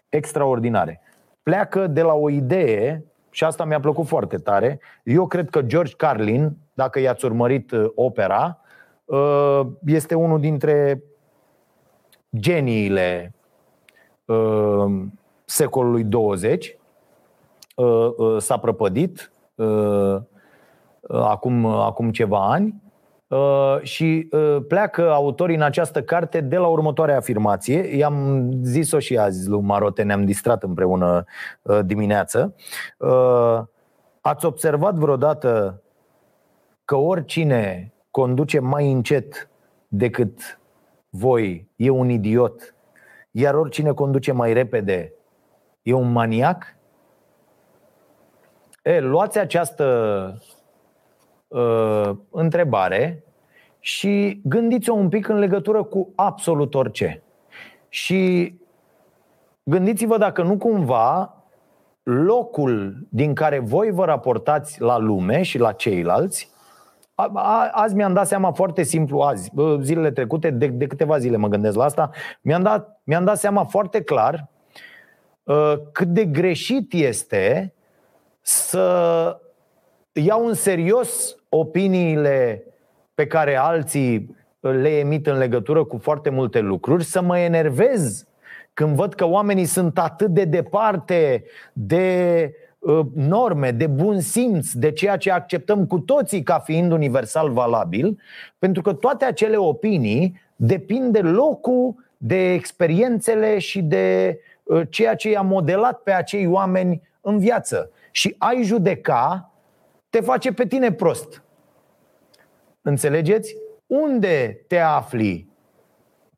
extraordinare. Pleacă de la o idee, și asta mi-a plăcut foarte tare. Eu cred că George Carlin, dacă i-ați urmărit opera, este unul dintre geniile secolului douăzeci. S-a prăpădit acum, acum ceva ani. Și pleacă autorii în această carte de la următoarea afirmație. I-am zis-o și azi lui Marote, ne-am distrat împreună dimineață. Ați observat vreodată că oricine conduce mai încet decât voi e un idiot, iar oricine conduce mai repede e un maniac? E, luați această uh, întrebare și gândiți-o un pic în legătură cu absolut orice. Și gândiți-vă dacă nu cumva locul din care voi vă raportați la lume și la ceilalți. A, a, azi mi-am dat seama foarte simplu, azi, zilele trecute, de, de câteva zile mă gândesc la asta, mi-am dat, mi-am dat seama foarte clar uh, cât de greșit este să iau în serios opiniile pe care alții le emit în legătură cu foarte multe lucruri, să mă enervez când văd că oamenii sunt atât de departe de norme, de bun simț, de ceea ce acceptăm cu toții ca fiind universal valabil, pentru că toate acele opinii depind de locul, de experiențele și de ceea ce i-a modelat pe acei oameni în viață. Și ai judeca te face pe tine prost. Înțelegeți? Unde te afli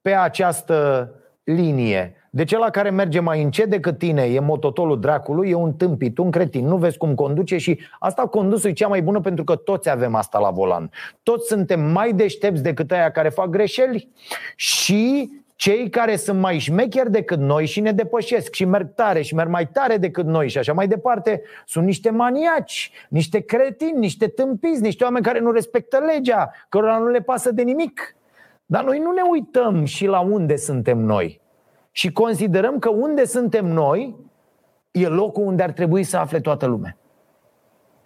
pe această linie? Deci ăla care merge mai încet decât tine e mototolul dracului, e un tâmpit, un cretin, nu vezi cum conduce. Și asta, condusul e cea mai bună, pentru că toți avem asta la volan. Toți suntem mai deștepți decât aia care fac greșeli și cei care sunt mai șmecheri decât noi și ne depășesc și merg tare și merg mai tare decât noi și așa mai departe, sunt niște maniaci, niște cretini, niște tâmpiți, niște oameni care nu respectă legea, cărora nu le pasă de nimic. Dar noi nu ne uităm și la unde suntem noi. Și considerăm că unde suntem noi e locul unde ar trebui să afle toată lumea.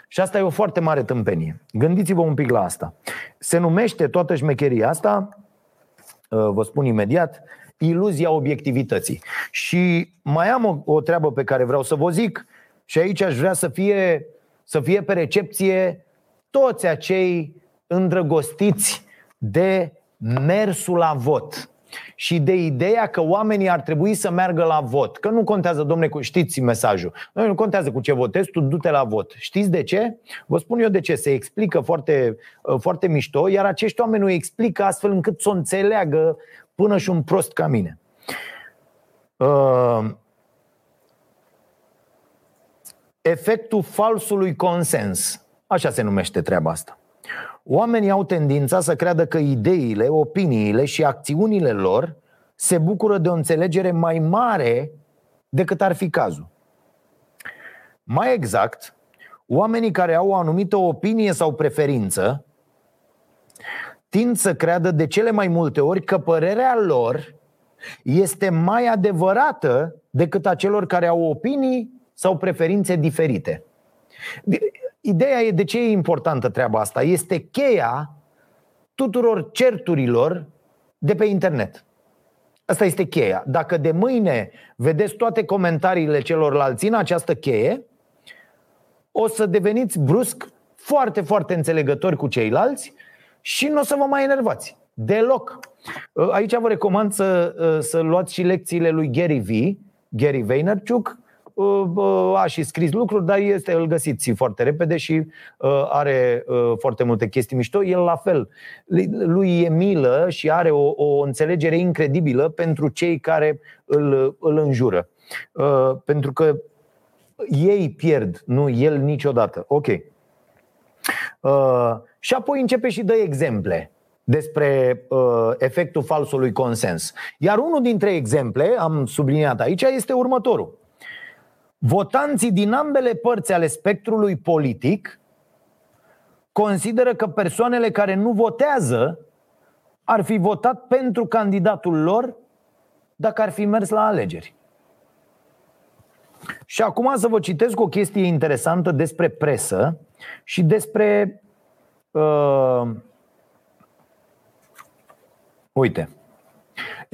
Și asta e o foarte mare tâmpenie. Gândiți-vă un pic la asta. Se numește toată șmecheria asta, vă spun imediat, iluzia obiectivității. Și mai am o, o treabă pe care vreau să vă zic. Și aici aș vrea să fie, să fie pe recepție toți acei îndrăgostiți de mersul la vot și de ideea că oamenii ar trebui să meargă la vot. Că nu contează, domne, cu... știți mesajul. Nu contează cu ce votezi, tu du-te la vot. Știți de ce? Vă spun eu de ce. Se explică foarte, foarte mișto, iar acești oameni o explică astfel încât să o înțeleagă până și un prost ca mine. Efectul falsului consens. Așa se numește treaba asta. Oamenii au tendința să creadă că ideile, opiniile și acțiunile lor se bucură de o înțelegere mai mare decât ar fi cazul. Mai exact, oamenii care au o anumită opinie sau preferință tind să creadă de cele mai multe ori că părerea lor este mai adevărată decât a celor care au opinii sau preferințe diferite. Ideea e de ce e importantă treaba asta. Este cheia tuturor certurilor de pe internet. Asta este cheia. Dacă de mâine vedeți toate comentariile celorlalți în această cheie, o să deveniți brusc foarte, foarte înțelegători cu ceilalți și nu o să vă mai enervați. Deloc. Aici vă recomand să, să luați și lecțiile lui Gary V, Gary Vaynerchuk. A și scris lucruri, dar este, îl găsiți foarte repede și are foarte multe chestii mișto. El la fel, lui e milă și are o, o înțelegere incredibilă pentru cei care îl, îl înjură, pentru că ei pierd, nu el niciodată. Ok. Și apoi începe și dă exemple despre uh, efectul falsului consens. Iar unul dintre exemple, am subliniat aici, este următorul. Votanții din ambele părți ale spectrului politic consideră că persoanele care nu votează ar fi votat pentru candidatul lor dacă ar fi mers la alegeri. Și acum să vă citesc o chestie interesantă despre presă și despre... Uh, uite...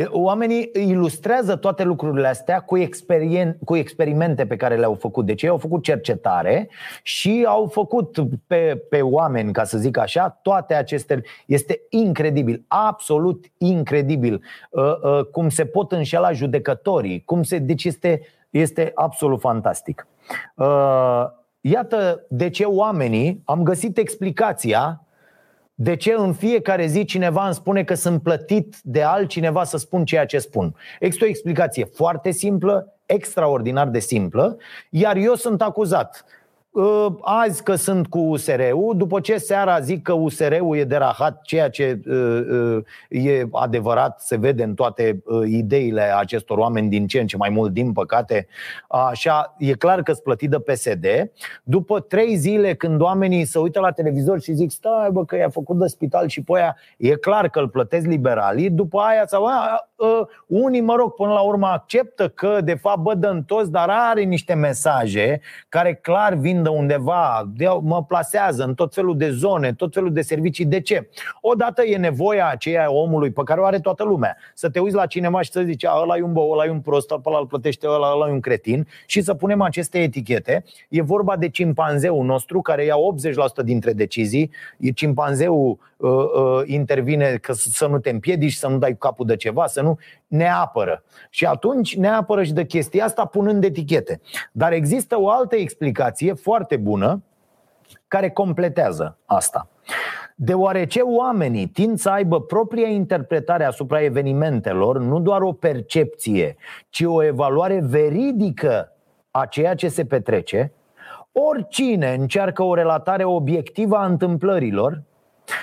Oamenii ilustrează toate lucrurile astea cu, experien- cu experimente pe care le-au făcut. Deci ei au făcut cercetare și au făcut pe, pe oameni, ca să zic așa, toate aceste. Este incredibil, absolut incredibil cum se pot înșela judecătorii, cum se... Deci este, este absolut fantastic. Iată de ce oamenii... Am găsit explicația de ce în fiecare zi cineva îmi spune că sunt plătit de altcineva să spun ceea ce spun. Există o explicație foarte simplă, extraordinar de simplă, iar eu sunt acuzat azi că sunt cu U S R-ul, după ce seara zic că U S R-ul e de rahat, ceea ce e adevărat, se vede în toate ideile acestor oameni din ce în ce mai mult, din păcate. Așa, e clar că-s plătit de P S D. După trei zile, când oamenii se uită la televizor și zic stai bă că i-a făcut de spital și pe aia, e clar că îl plătesc liberalii. După aia sau aia, unii, mă rog, până la urmă acceptă că de fapt bă dăm toți, dar are niște mesaje care clar vin de undeva, mă plasează în tot felul de zone, tot felul de servicii. De ce? Odată e nevoia aceea omului pe care o are toată lumea. Să te uiți la cineva și să zici ăla-i un bă, ăla-i un prost, ăla îl plătește ăla, ăla-i un cretin. Și să punem aceste etichete. E vorba de cimpanzeul nostru care ia optzeci la sută dintre decizii. Cimpanzeul uh, uh, intervine că să nu te împiedici, să nu dai capul de ceva, să nu... Ne apără. Și atunci ne apără și de chestia asta punând etichete. Dar există o altă explicație foarte bună care completează asta. Deoarece oamenii tind să aibă propria interpretare asupra evenimentelor, nu doar o percepție, ci o evaluare veridică a ceea ce se petrece, oricine încearcă o relatare obiectivă a întâmplărilor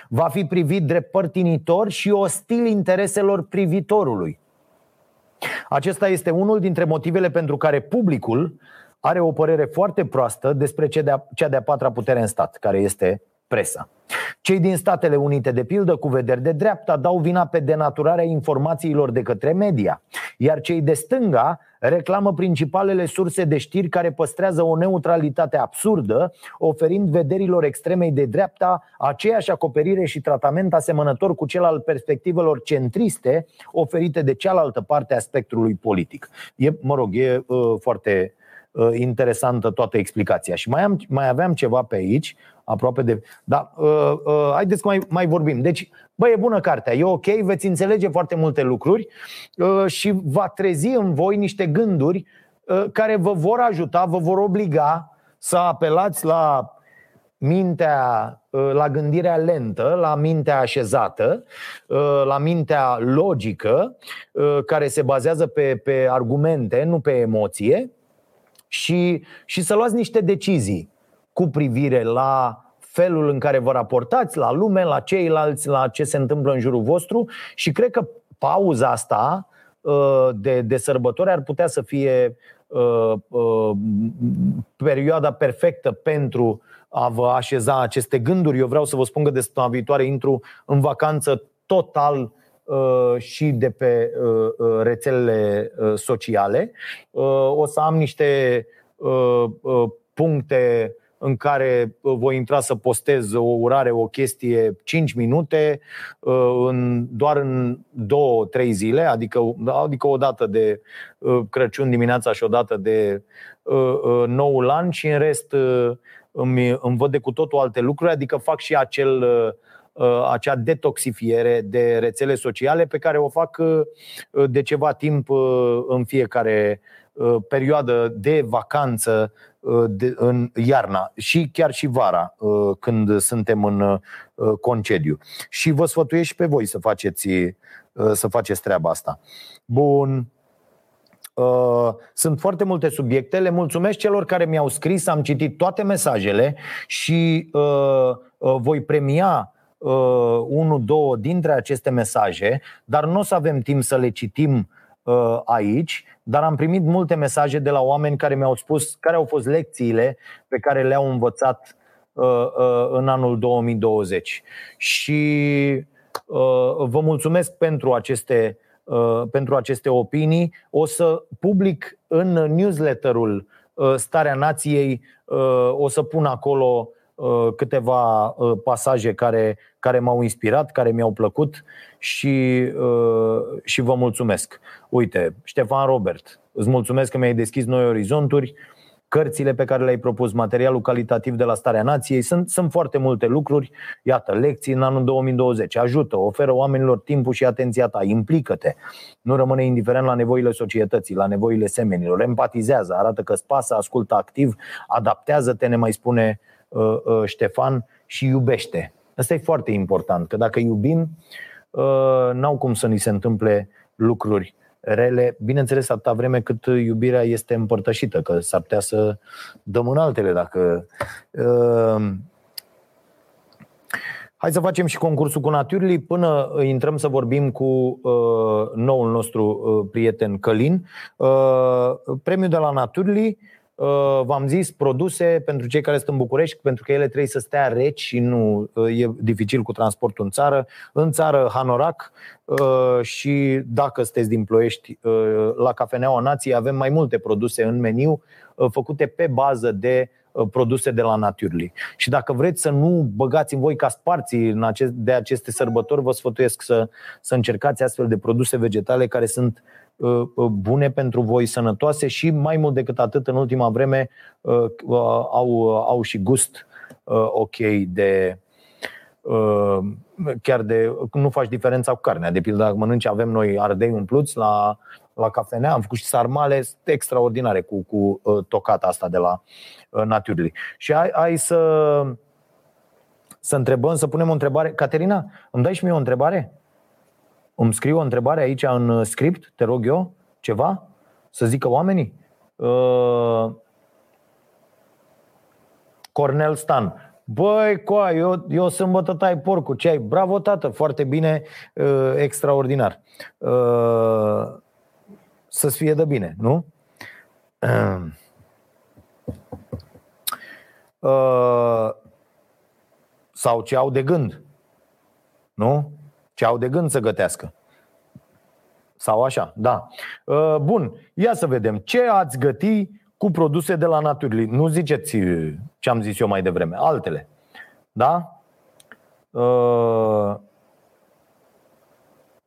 va fi privit drept părtinitor și ostil intereselor privitorului. Acesta este unul dintre motivele pentru care publicul are o părere foarte proastă despre cea de-a patra putere în stat, care este presa. Cei din Statele Unite, de pildă, cu vederi de dreapta, dau vina pe denaturarea informațiilor de către media, iar cei de stânga reclamă principalele surse de știri care păstrează o neutralitate absurdă, oferind vederilor extremei de dreapta aceeași acoperire și tratament asemănător cu cel al perspectivelor centriste oferite de cealaltă parte a spectrului politic. E, mă rog, e uh, foarte uh, interesantă toată explicația. Și mai, am, mai aveam ceva pe aici, aproape de... Da, uh, uh, haideți că mai, mai vorbim. Deci, bă, e bună cartea, e ok, veți înțelege foarte multe lucruri uh, și va trezi în voi niște gânduri uh, care vă vor ajuta, vă vor obliga să apelați la mintea, uh, la gândirea lentă, la mintea așezată, uh, la mintea logică, uh, care se bazează pe, pe argumente, nu pe emoție, și, și să luați niște decizii cu privire la felul în care vă raportați la lume, la ceilalți, la ce se întâmplă în jurul vostru. Și cred că pauza asta de, de sărbători ar putea să fie uh, uh, perioada perfectă pentru a vă așeza aceste gânduri. Eu vreau să vă spun că de săptămâna viitoare intru în vacanță total și de pe rețelele sociale. O să am niște puncte în care voi intra să postez o urare, o chestie, cinci minute, în, doar în două trei zile, adică, adică o dată de Crăciun dimineața și o dată de Noul An, și în rest îmi, îmi văd de cu totul alte lucruri, adică fac și acel... acea detoxifiere de rețele sociale pe care o fac de ceva timp în fiecare perioadă de vacanță în iarna și chiar și vara când suntem în concediu. Și vă sfătuiesc și pe voi să faceți, să faceți treaba asta. Bun. Sunt foarte multe subiecte. Le mulțumesc celor care mi-au scris. Am citit toate mesajele și voi premia Uh, unu, două dintre aceste mesaje, dar nu o să avem timp să le citim uh, aici, dar am primit multe mesaje de la oameni care mi-au spus care au fost lecțiile pe care le-au învățat uh, uh, în anul două mii douăzeci. Și uh, vă mulțumesc pentru aceste, uh, pentru aceste opinii. O să public în newsletterul uh, Starea Nației, uh, o să pun acolo câteva pasaje care, care m-au inspirat, care mi-au plăcut și, și vă mulțumesc. Uite, Ștefan Robert, îți mulțumesc că mi-ai deschis noi orizonturi, cărțile pe care le-ai propus, materialul calitativ de la Starea Nației, sunt, sunt foarte multe lucruri. Iată, lecții în anul două mii douăzeci, ajută, oferă oamenilor timpul și atenția ta, implică-te, nu rămâne indiferent la nevoile societății, la nevoile semenilor, empatizează, arată că-ți pasă, ascultă activ, adaptează-te, ne mai spune Ștefan, și iubește. Asta e foarte important, că dacă iubim, n-au cum să ni se întâmple lucruri rele, bineînțeles atâta vreme cât iubirea este împărtășită, că s-ar putea să dăm în altele dacă... Hai să facem și concursul cu Naturly până intrăm să vorbim cu noul nostru prieten Călin. Premiul de la Naturly, v-am zis, produse pentru cei care sunt în București, pentru că ele trebuie să stea reci și nu e dificil cu transportul în țară. În țară, hanorac, și dacă sunteți din Ploiești, la Cafeneaua Nației avem mai multe produse în meniu făcute pe bază de produse de la Naturly. Și dacă vreți să nu băgați în voi ca sparții în acest, de aceste sărbători, vă sfătuiesc să, să încercați astfel de produse vegetale care sunt bune pentru voi, sănătoase și mai mult decât atât, în ultima vreme au, au și gust ok de chiar de, nu faci diferența cu carnea, de pildă dacă mănânci, avem noi ardei umpluți la, la cafenea, am făcut și sarmale extraordinare cu, cu tocata asta de la Naturly. Și hai, hai să să întrebăm, să punem o întrebare. Caterina, îmi dai și mie o întrebare? Îmi scriu o întrebare aici în script, te rog eu, ceva, să zică oamenii. Uh... Cornel Stan. Băi, coa, eu, eu sâmbătă tai porcul, ce ai? Bravo, tată, foarte bine, uh, extraordinar. Uh... Să-ți fie de bine, nu? Uh... Uh... Sau ce au de gând, nu? Ce au de gând să gătească. Sau așa, da. Bun, ia să vedem. Ce ați găti cu produse de la Naturly? Nu ziceți ce am zis eu mai devreme, altele. Da? Uh...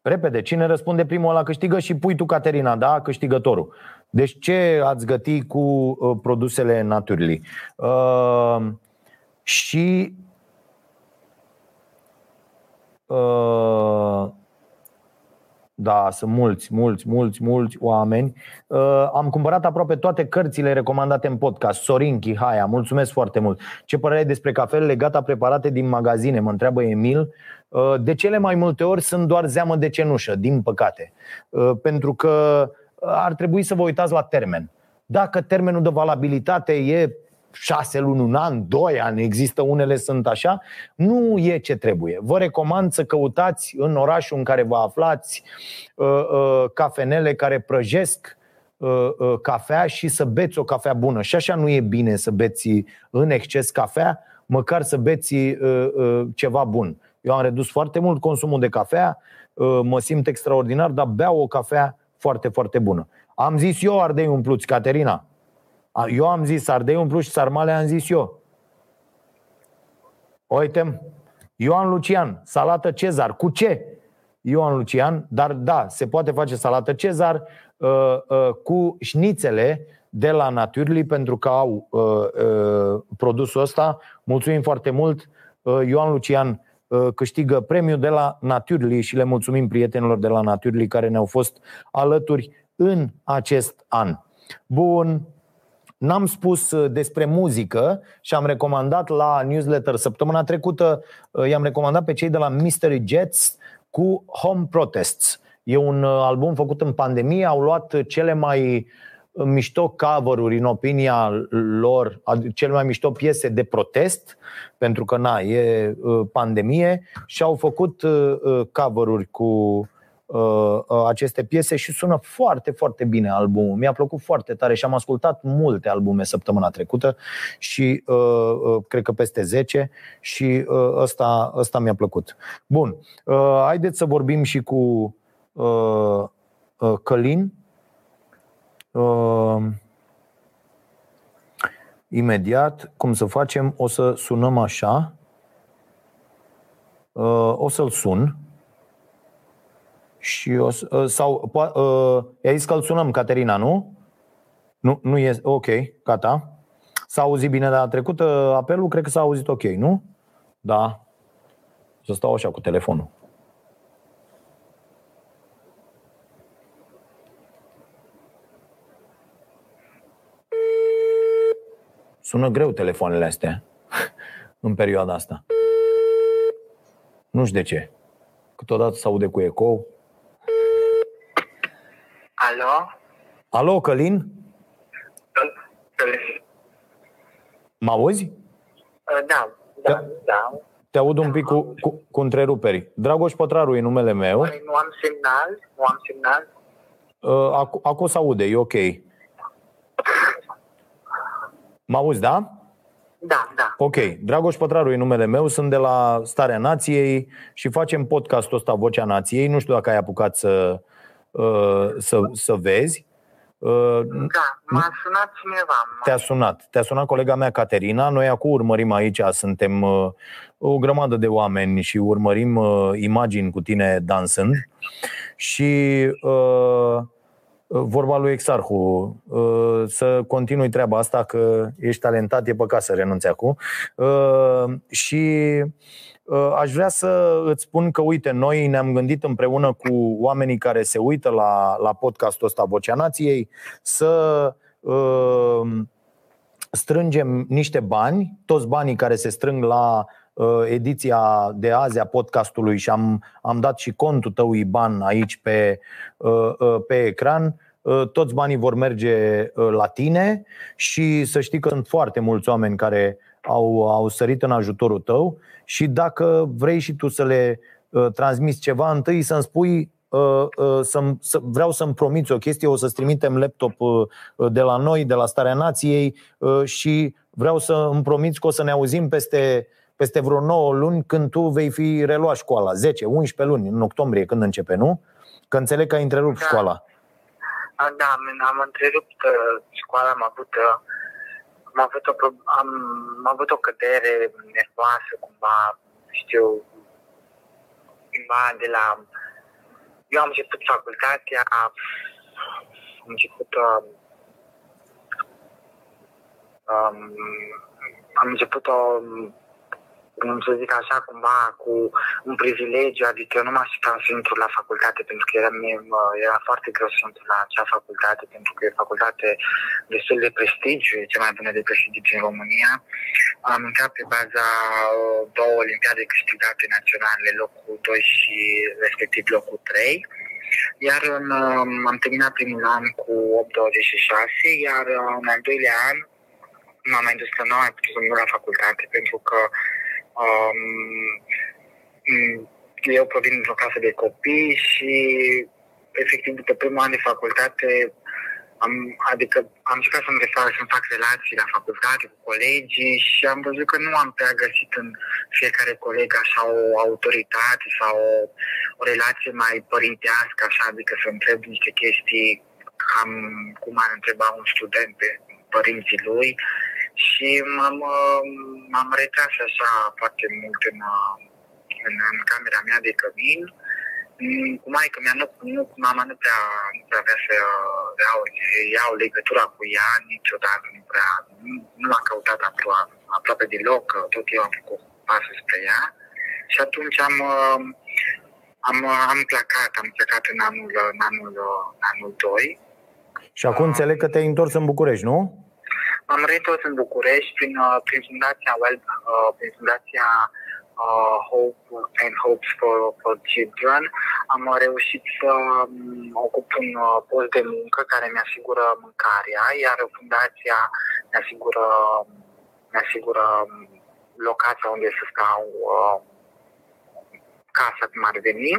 Repede, cine răspunde primul ăla câștigă și pui tu, Caterina, da? Câștigătorul. Deci ce ați găti cu produsele Naturly? Uh... Și... Da, sunt mulți, mulți, mulți, mulți oameni. Am cumpărat aproape toate cărțile recomandate în podcast. Sorin Chihaia, mulțumesc foarte mult. Ce părere ai despre cafelele gata preparate din magazine? Mă întreabă Emil. De cele mai multe ori sunt doar zeamă de cenușă, din păcate. Pentru că ar trebui să vă uitați la termen. Dacă termenul de valabilitate e șase luni, un an, doi ani, există unele, sunt așa, nu e ce trebuie. Vă recomand să căutați în orașul în care vă aflați cafenele care prăjesc cafea și să beți o cafea bună. Și așa nu e bine să beți în exces cafea, măcar să beți ceva bun. Eu am redus foarte mult consumul de cafea, mă simt extraordinar, dar beau o cafea foarte, foarte bună. Am zis eu ardei umpluți, Caterina. Eu am zis ardei umpluți și sarmale, am zis eu. Uite, Ioan Lucian, salată Cezar. Cu ce? Ioan Lucian, dar da, se poate face salată Cezar uh, uh, cu șnițele de la Naturly, pentru că au uh, uh, produsul ăsta. Mulțumim foarte mult. Uh, Ioan Lucian uh, câștigă premiul de la Naturly și le mulțumim prietenilor de la Naturly care ne-au fost alături în acest an. Bun. N-am spus despre muzică și am recomandat la newsletter săptămâna trecută, i-am recomandat pe cei de la Mystery Jets cu Home Protests. E un album făcut în pandemie, au luat cele mai mișto cover-uri, în opinia lor, cele mai mișto piese de protest, pentru că na, e pandemie, și au făcut cover-uri cu aceste piese și sună foarte, foarte bine albumul. Mi-a plăcut foarte tare și am ascultat multe albume săptămâna trecută și uh, cred că peste zece și uh, ăsta, ăsta mi-a plăcut. Bun, uh, haideți să vorbim și cu uh, uh, Călin. Uh, imediat, cum să facem? O să sunăm așa. Uh, o să-l sun. Și o, sau i-a zis că îl sunăm, Caterina, nu? Nu, nu e, ok, gata. S-a auzit bine data trecută apelul, cred că s-a auzit ok, nu? Da. Să stau așa cu telefonul. Sună greu telefoanele astea în perioada asta. Nu știu de ce. Câteodată s-aude cu ecou. Alo? Alo, Călin? Călin. Mă auzi? Da, da, te, da. Te aud un pic cu, cu, cu întreruperi. Dragoș Pătrălu e numele meu. Nu am semnal, nu am semnal. Acum acu s-aude, e ok. Mă auzi, da? Da, da. Ok, Dragoș Pătrălu e numele meu, sunt de la Starea Nației și facem podcastul ăsta Vocea Nației. Nu știu dacă ai apucat să... Să, să vezi. Da, m-a sunat cineva. Te-a sunat, te-a sunat colega mea Caterina. Noi acum urmărim aici, suntem o grămadă de oameni și urmărim imagini cu tine dansând. Și uh, vorba lui Exarhu, uh, să continui treaba asta, că ești talentat, e păcat să renunți acum. uh, Și... aș vrea să îți spun că, uite, noi ne-am gândit împreună cu oamenii care se uită la, la podcastul ăsta Vocea Nației să uh, strângem niște bani, toți banii care se strâng la uh, ediția de azi a podcastului, și am, am dat și contul tău I B A N aici pe, uh, uh, pe ecran. Toți banii vor merge la tine și să știi că sunt foarte mulți oameni care au, au sărit în ajutorul tău. Și dacă vrei și tu să le uh, transmiți ceva, întâi să-mi spui, uh, uh, să-mi, să, vreau să-mi promiți o chestie, o să-ți trimitem laptop uh, de la noi, de la Starea Nației, uh, și vreau să îmi promiți că o să ne auzim peste, peste vreo nouă luni, când tu vei fi reluat școala, zece, unsprezece luni, în octombrie când începe, nu? Că înțeleg că ai întrerupt da. școala. Da, am întrerupt școala, am avut, am avut, o, am, am avut o cădere nervoasă, cumva, știu, cumva de la... Eu am început facultatea, am început... Um, am început o, cum să zic așa, cumva, cu un privilegiu, adică eu nu mă așteptam să intru la facultate, pentru că era, mie, era foarte greu să intru la acea facultate, pentru că e facultate destul de prestigiu, e cea mai bună de prestigiu din România. Am intrat pe baza două olimpiade câștigate naționale, locul doi și respectiv locul trei. Iar în, am terminat primul an cu opt virgulă douăzeci și șase, iar în al doilea an m-am mai dus la nouă, am putut să merg la facultate, pentru că Um, eu provin dintr-o casă de copii și efectiv după primul an de facultate am, adică am încercat să-mi refac, să-mi fac relații la facultate cu colegii și am văzut că nu am prea găsit în fiecare coleg așa o autoritate sau o, o relație mai părintească așa, adică să întreb niște chestii cam cum ar întreba un student pe părinții lui. Și m-am, m-am retras așa foarte mult în, în, în camera mea de cămin. Cu maică mea, nu, nu, cu mama nu prea, nu prea avea să iau, iau legătura cu ea niciodată, nu prea, nu l-am căutat aproape, aproape deloc, tot eu am făcut pasul spre ea. Și atunci am, am, am plecat, am plecat în anul, în anul, în anul doi. Și acum um, înțeleg că te-ai întors în București, nu? Am reîntors în București prin, prin fundația, well, uh, prin fundația uh, Hope and Hopes for, for Children. Am reușit să ocup un post de muncă care mi asigură mâncarea, iar fundația mi asigură, mi asigură locația unde să stau, uh, casa cum ar veni.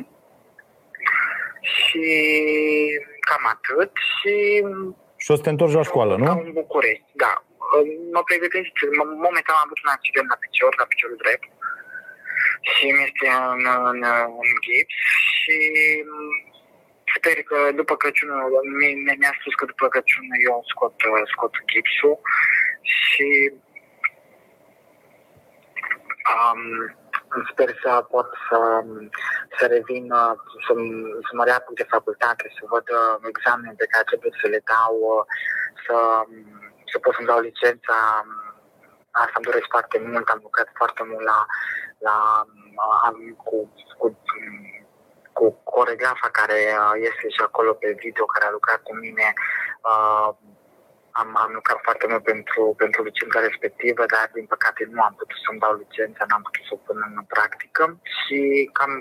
și cam atât. Și, și o să te întorci la școală, nu? În București, da. Mă pregătesc, momentan am avut un accident la picior, la piciorul drept. Și mi-este în, în, în gips și sper că după Crăciun, mi, mi-a spus că după Crăciun eu scot, scot gipsul și um, sper să pot să, să revin, să, să mă reapuc de facultate, să văd examenele pe care trebuie să le dau, să, să pot să-mi dau licența. Asta îmi doresc foarte mult, am lucrat foarte mult la, la, la cu, cu, cu coregrafa care este și acolo pe video, care a lucrat cu mine. Uh, am, am lucrat foarte mult pentru, pentru licența respectivă, dar din păcate nu am putut să-mi dau licența, n-am putut să o pun în practică și cam,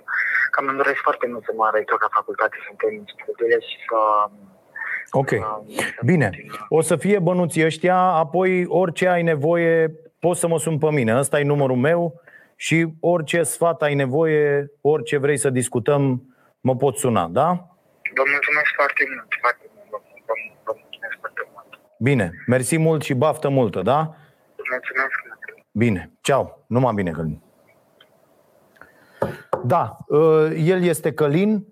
cam îmi doresc foarte mult să mă reîntorc la facultate, să termin studiile și să... Ok, bine. O să fie bănuții ăștia, apoi orice ai nevoie, poți să mă suni pe mine. Ăsta e numărul meu și orice sfat ai nevoie, orice vrei să discutăm, mă poți suna, da? Vă mulțumesc foarte mult, foarte mult. Vă mulțumesc foarte mult. Bine, mersi mult și baftă multă, da? Mulțumesc. Bine, ceau, numai bine, Călin. Da, el este Călin.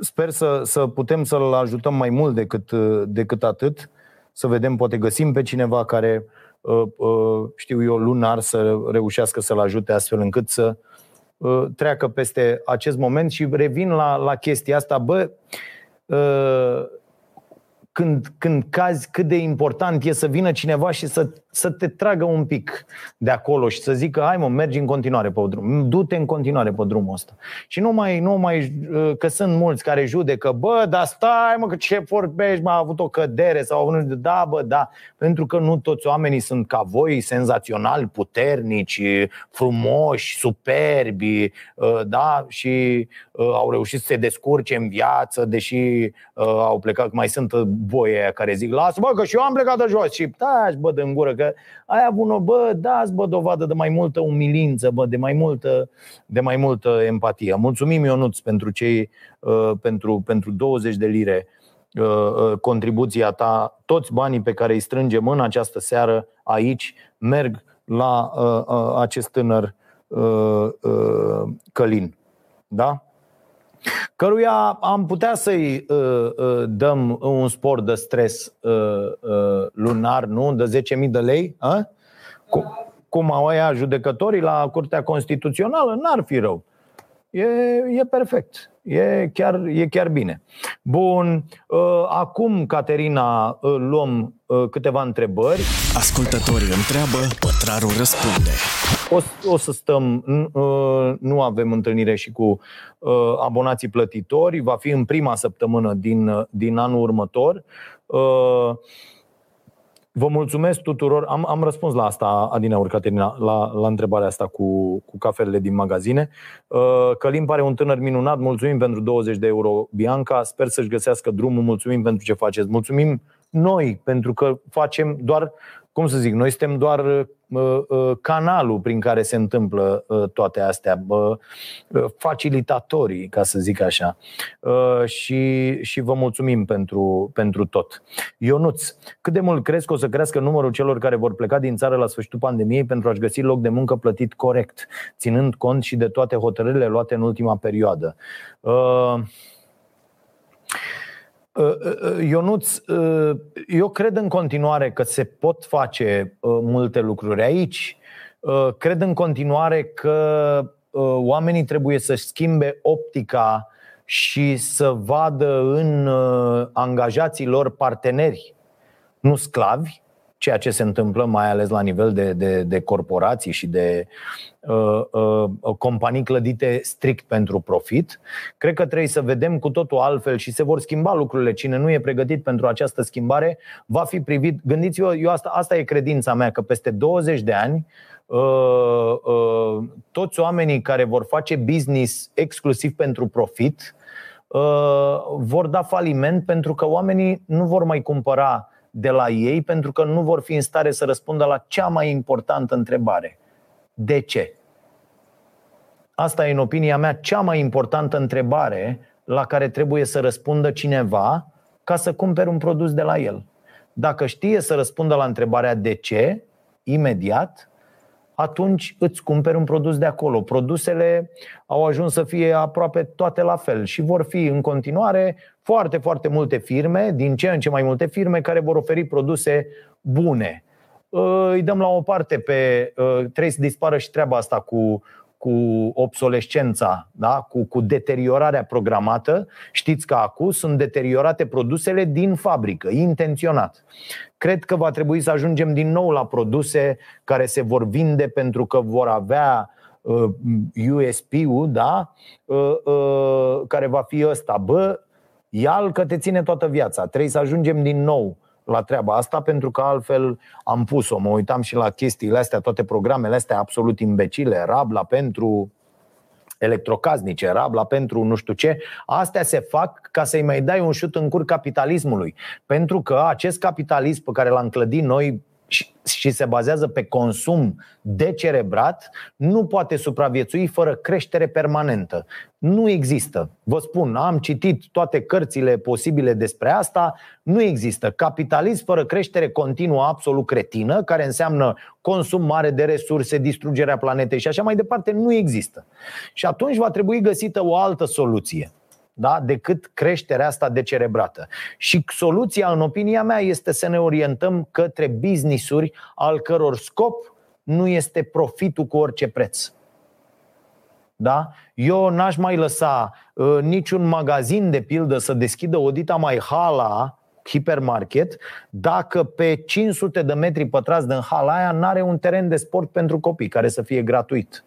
Sper să, să putem să-l ajutăm mai mult decât, decât atât. Să vedem, poate găsim pe cineva care, știu eu, lunar să reușească să-l ajute astfel încât să treacă peste acest moment. Și revin la, la chestia asta. Bă, când, când cazi, cât de important e să vină cineva și să, să te tragă un pic de acolo și să zică, hai mă, mergi în continuare pe drum, du-te în continuare pe drumul ăsta. Și nu mai, nu mai, că sunt mulți care judecă, bă, dar stai mă, că ce vorbești, mă, a avut o cădere sau a avut, da, bă, da, pentru că nu toți oamenii sunt ca voi, senzaționali, puternici, frumoși, superbi, da, și au reușit să se descurce în viață, deși au plecat, mai sunt voi care zic, lasă bă, că și eu am plecat de jos și taci bă de în gură că ai avut o, bă, dați bă dovadă de mai multă umilință, bă, de mai multă de mai multă empatie. Mulțumim, Ionuț, pentru cei uh, pentru, pentru douăzeci de lire uh, contribuția ta. Toți banii pe care îi strângem în această seară aici merg la uh, uh, acest tânăr uh, uh, Călin. Da? Căruia am putea să-i uh, uh, dăm un spor de stres uh, uh, lunar, nu? De zece mii de lei? A? Cu, cum au aia judecătorii la Curtea Constituțională? N-ar fi rău. E, e perfect. E chiar, e chiar bine. Bun. Uh, acum, Caterina, uh, luăm uh, câteva întrebări. Ascultătorii întreabă, pătrarul răspunde. O, o să stăm, uh, nu avem întâlnire și cu uh, abonații plătitori. Va fi în prima săptămână din, din anul următor. Uh, Vă mulțumesc tuturor. Am, am răspuns la asta, adineauri, Caterina, la, la întrebarea asta cu, cu cafelele din magazine. Călin pare un tânăr minunat. Mulțumim pentru douăzeci de euro, Bianca. Sper să-și găsească drumul. Mulțumim pentru ce faceți. Mulțumim noi, pentru că facem doar, cum să zic, noi suntem doar canalul prin care se întâmplă toate astea, facilitatorii, ca să zic așa. Și, și vă mulțumim pentru, pentru tot. Ionuț, cât de mult crezi că o să crească numărul celor care vor pleca din țară la sfârșitul pandemiei pentru a-și găsi loc de muncă plătit corect, ținând cont și de toate hotărârile luate în ultima perioadă? Uh... Ionuț, eu cred în continuare că se pot face multe lucruri aici. Cred în continuare că oamenii trebuie să-și schimbe optica și să vadă în angajații lor parteneri, nu sclavi, ceea ce se întâmplă mai ales la nivel de, de, de corporații și de uh, uh, companii clădite strict pentru profit. Cred că trebuie să vedem cu totul altfel și se vor schimba lucrurile. Cine nu e pregătit pentru această schimbare va fi privit. Gândiți-vă, eu asta, asta e credința mea, că peste douăzeci de ani uh, uh, toți oamenii care vor face business exclusiv pentru profit uh, vor da faliment, pentru că oamenii nu vor mai cumpăra de la ei, pentru că nu vor fi în stare să răspundă la cea mai importantă întrebare. De ce? asta e, în opinia mea, cea mai importantă întrebare la care trebuie să răspundă cineva ca să cumperi un produs de la el. Dacă știe să răspundă la întrebarea de ce, imediat, atunci îți cumperi un produs de acolo. Produsele au ajuns să fie aproape toate la fel și vor fi în continuare foarte, foarte multe firme, din ce în ce mai multe firme, care vor oferi produse bune. Îi dăm la o parte pe... Trebuie să dispară și treaba asta cu... cu obsolescența, da? cu, cu deteriorarea programată. Știți că acum sunt deteriorate produsele din fabrică, intenționat. Cred că va trebui să ajungem din nou la produse care se vor vinde pentru că vor avea uh, U S P-ul, da? uh, uh, care va fi ăsta. Bă, ia-l că te ține toată viața. Trebuie să ajungem din nou la treaba asta, pentru că altfel am pus-o. Mă uitam și la chestiile astea, toate programele astea absolut imbecile, rabla pentru electrocaznice, rabla pentru nu știu ce. Astea se fac ca să-i mai dai un șut în cur capitalismului, pentru că acest capitalism pe care l-am clădit noi și se bazează pe consum decerebrat nu poate supraviețui fără creștere permanentă. Nu există. Vă spun, am citit toate cărțile posibile despre asta. Nu există capitalism fără creștere continuă absolut cretină, care înseamnă consum mare de resurse, distrugerea planetei și așa mai departe. Nu există. Și atunci va trebui găsită o altă soluție, da? Decât creșterea asta decerebrată. Și soluția, în opinia mea, este să ne orientăm către business-uri al căror scop nu este profitul cu orice preț. Da? Eu n-aș mai lăsa uh, niciun magazin, de pildă, să deschidă o dita mai hala, hipermarket, dacă pe cinci sute de metri pătrați din hala aia n-are un teren de sport pentru copii care să fie gratuit.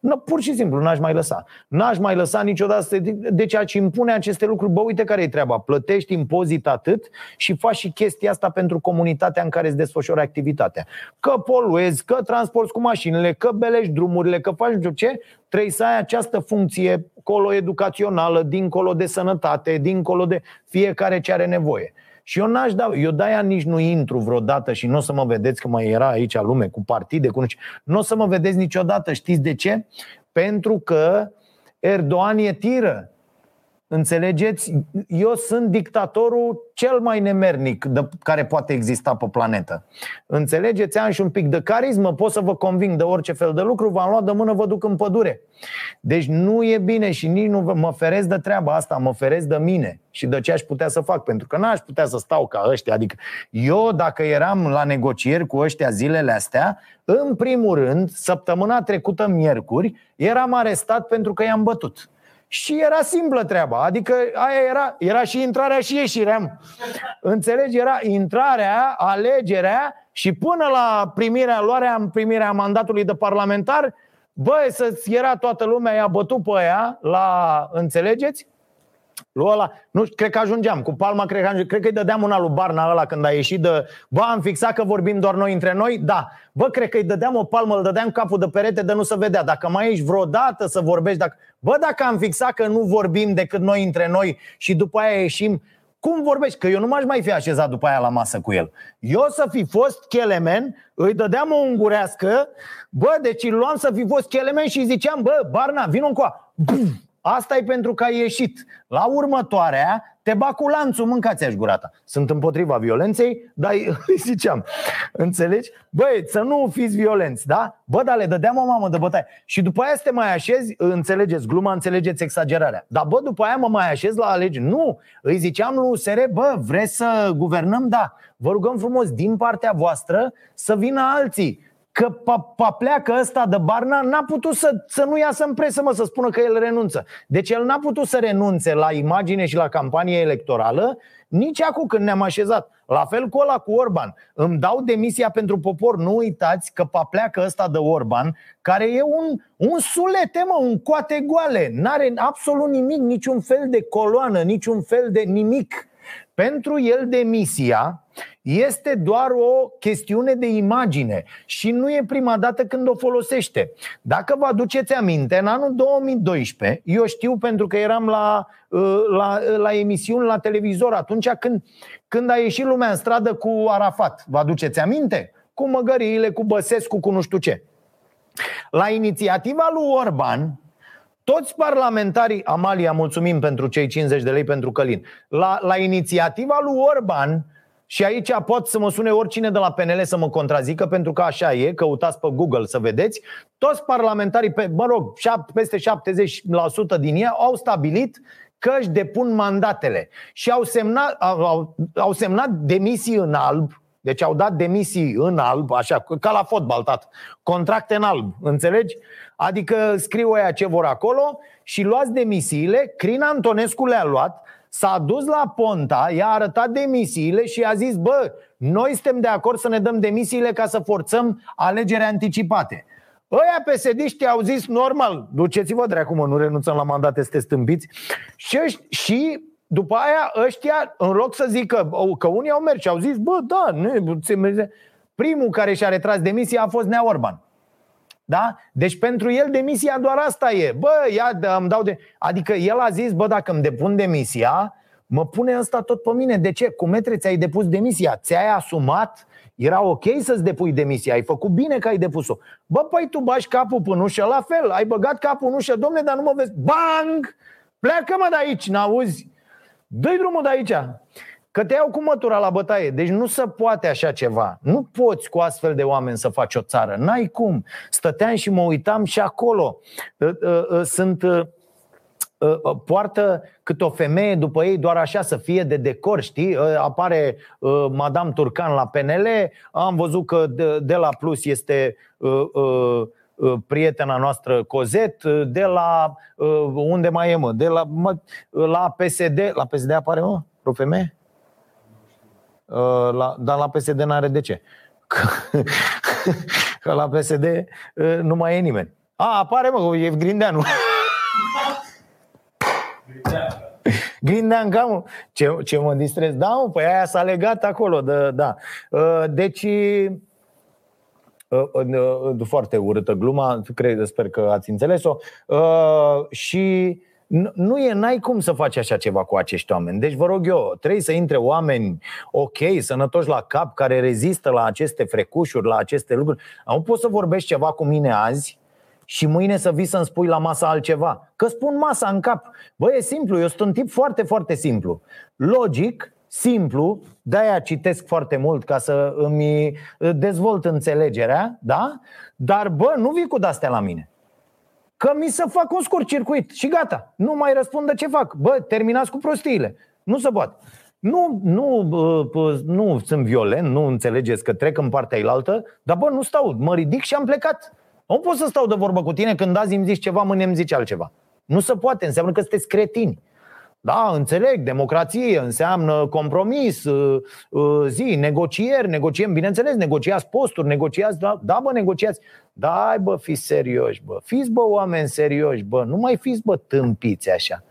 No, pur și simplu n-aș mai lăsa. N-aș mai lăsa niciodată. Deci aș impune aceste lucruri. Bă, uite care e treaba. Plătești impozit atât și faci și chestia asta pentru comunitatea în care îți desfășori activitatea. Că poluezi, că transporti cu mașinile, că belești drumurile, că faci ce, trebuie să ai această funcție colo educațională, dincolo de sănătate, dincolo de fiecare ce are nevoie. Și eu n-aș da, eu de-aia nici nu intru vreodată și nu o să mă vedeți că mai era aici lume cu partide, cu nici, nu o să mă vedeți niciodată, știți de ce? Pentru că Erdogan e tiră. Înțelegeți? Eu sunt dictatorul cel mai nemernic de, care poate exista pe planetă. Înțelegeți? Am și un pic de carismă, pot să vă conving de orice fel de lucru, v-am luat de mână, vă duc în pădure. Deci nu e bine și nici nu mă feresc de treaba asta, mă feresc de mine și de ce aș putea să fac, pentru că n-aș putea să stau ca ăștia. Adică eu, dacă eram la negocieri cu ăștia zilele astea, în primul rând, săptămâna trecută, miercuri, eram arestat pentru că i-am bătut. Și era simplă treaba, adică aia era, era și intrarea și ieșirea. Înțelegi? Era intrarea, alegerea și până la primirea, luarea, primirea mandatului de parlamentar, băi, să-ți era toată lumea, i-a bătut pe aia la, înțelegeți? Lua la, nu știu, cred că ajungeam, cu palma cred că ajungeam, cred că îi dădeam una lui Barna ăla când a ieșit de, bă, am fixat că vorbim doar noi între noi, da, bă, cred că îi dădeam o palmă, îl dădeam capul de perete de nu se vedea, dacă mai ești vreodată să vorbești, dacă, bă, dacă am fixat că nu vorbim decât noi între noi și după aia ieșim, cum vorbești? Că eu nu m-aș mai fi așezat după aia la masă cu el. Eu să fi fost Chelemen, îi dădeam o ungurească, bă, deci îl luam să fi fost Chelemen și ziceam, bă, Barna, vino încoa. Asta e pentru că ai ieșit. La următoarea, te bag cu lanțul, mâncați-aș gura ta. Sunt împotriva violenței, dar îi ziceam, înțelegi? Băi, să nu fiți violenți, da? Bă, dar le dădeam o mamă de bătaie. Și după aia să te mai așezi, înțelegeți gluma, înțelegeți exagerarea. Dar bă, după aia mă mai așez la alegeri. Nu, îi ziceam lui U S R, bă, vreți să guvernăm? Da. Vă rugăm frumos, din partea voastră, să vină alții. Că pa pleacă ăsta de Barna n-a putut să, să nu iasă în presă, mă, să spună că el renunță. Deci el n-a putut să renunțe la imagine și la campanie electorală nici acum când ne-am așezat. La fel cu ăla cu Orban. Îmi dau demisia pentru popor. Nu uitați că pa pleacă ăsta de Orban, care e un, un sulete, mă, un coate goale. N-are absolut nimic, niciun fel de coloană, niciun fel de nimic. Pentru el demisia este doar o chestiune de imagine și nu e prima dată când o folosește. Dacă vă aduceți aminte, în anul două mii doisprezece, eu știu pentru că eram la, la, la emisiuni la televizor atunci când, când a ieșit lumea în stradă cu Arafat. Vă aduceți aminte? Cu măgăriile, cu Băsescu, cu nu știu ce. La inițiativa lui Orban, toți parlamentarii, Amalia, mulțumim pentru cei cincizeci de lei pentru Călin, la, la inițiativa lui Orban, și aici pot să mă sune oricine de la P N L să mă contrazică, pentru că așa e, căutați pe Google să vedeți, toți parlamentarii, pe, mă rog, peste șaptezeci la sută din ei au stabilit că își depun mandatele și au semnat, au, au semnat demisii în alb. Deci au dat demisii în alb, așa, ca la fotbal, tat, contracte în alb, înțelegi? Adică scriu aia ce vor acolo și luați demisiile. Crin Antonescu le-a luat, s-a dus la Ponta, i-a arătat demisiile și i-a zis: bă, noi suntem de acord să ne dăm demisiile ca să forțăm alegeri anticipate. Ăia pesediști au zis: normal, duceți-vă dracu, mă, nu renunțăm la mandate, sunteți stâmpiți. Și, și după aia ăștia, în loc să zică că unii au mers și au zis: bă, da, nu, primul care și-a retras demisia a fost Nea Orban. Da? Deci pentru el demisia doar asta e. Bă, ia, îmi dau de... Adică el a zis: bă, dacă îmi depun demisia, mă pune ăsta tot pe mine. De ce? Cu metre ți-ai depus demisia, ți-ai asumat, era ok să-ți depui demisia, ai făcut bine că ai depus-o. Bă, păi tu bași capul în ușă, la fel, ai băgat capul în ușă, domne, dar nu mă vezi. Bang! Pleacă-mă de aici, n-auzi? Dă-i drumul de aici, că te iau cu mătura la bătaie. Deci nu se poate așa ceva. Nu poți cu astfel de oameni să faci o țară. N-ai cum. Stăteam și mă uitam și acolo. Sunt... poartă cât o femeie după ei doar așa să fie de decor, știi? Apare uh, Madame Turcan la P N L, am văzut că de, de la Plus este uh, uh, uh, prietena noastră Cozet, de la uh, unde mai e, mă? De la, mă, la P S D, la P S D apare, mă, o femeie? Uh, la, dar la P S D n-are de ce. Că, că la P S D uh, nu mai e nimeni. A, apare, mă, e Grindeanu. Grindean, cam, ce, ce mă distrez. Da, mă, păi aia s-a legat acolo de, da. Deci foarte urâtă gluma, cred, sper că ați înțeles-o. Și nu e, n-ai cum să faci așa ceva cu acești oameni. Deci vă rog eu, trebuie să intre oameni ok, sănătoși la cap, care rezistă la aceste frecușuri, la aceste lucruri. Nu poți să vorbești ceva cu mine azi și mâine să vii să-mi spui la masa altceva. Că spun masa în cap. Bă, e simplu, eu sunt un tip foarte, foarte simplu. Logic, simplu, de-aia citesc foarte mult ca să îmi dezvolt înțelegerea, da? Dar bă, nu vii cu de-astea la mine. Că mi se fac un scurt circuit și gata. Nu mai răspund de ce fac. Bă, terminați cu prostiile. Nu se poate. Nu, nu, nu sunt violent, nu înțelegeți că trec în partea ailaltă, dar bă, nu stau, mă ridic și am plecat. Nu pot să stau de vorbă cu tine când azi îmi zici ceva, mâine îmi zici altceva. Nu se poate, înseamnă că sunteți cretini. Da, înțeleg, democrație înseamnă compromis, zi, negocieri, negociem, bineînțeles, negociați posturi, negociați, da, da bă, negociați. Da, bă, fiți serioși, bă, fiți bă oameni serioși, bă, nu mai fiți bă tâmpiți așa.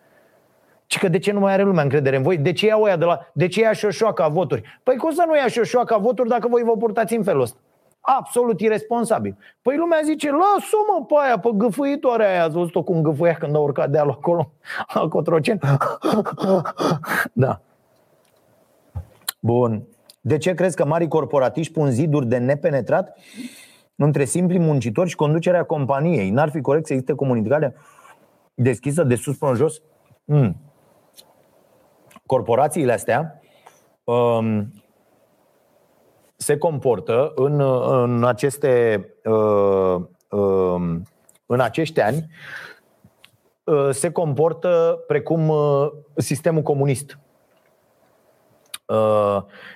Că de ce nu mai are lumea încredere în voi? De ce ia oia de la, de ce ia șoșoaca voturi? Păi cum să nu ia șoșoaca voturi dacă voi vă purtați în felul ăsta? Absolut irresponsabil. Păi lumea zice: lasă-mă pe aia, pe gâfâitoarea aia. Ați văzut-o cum gâfâia când a urcat dealul acolo la Cotroceni? Da. Bun. De ce crezi că marii corporatiști pun ziduri de nepenetrat între simplii muncitori și conducerea companiei? N-ar fi corect să existe comunicare deschisă de sus până în jos? Mm. Corporațiile astea um, se comportă în, în, aceste, în acești ani, se comportă precum sistemul comunist.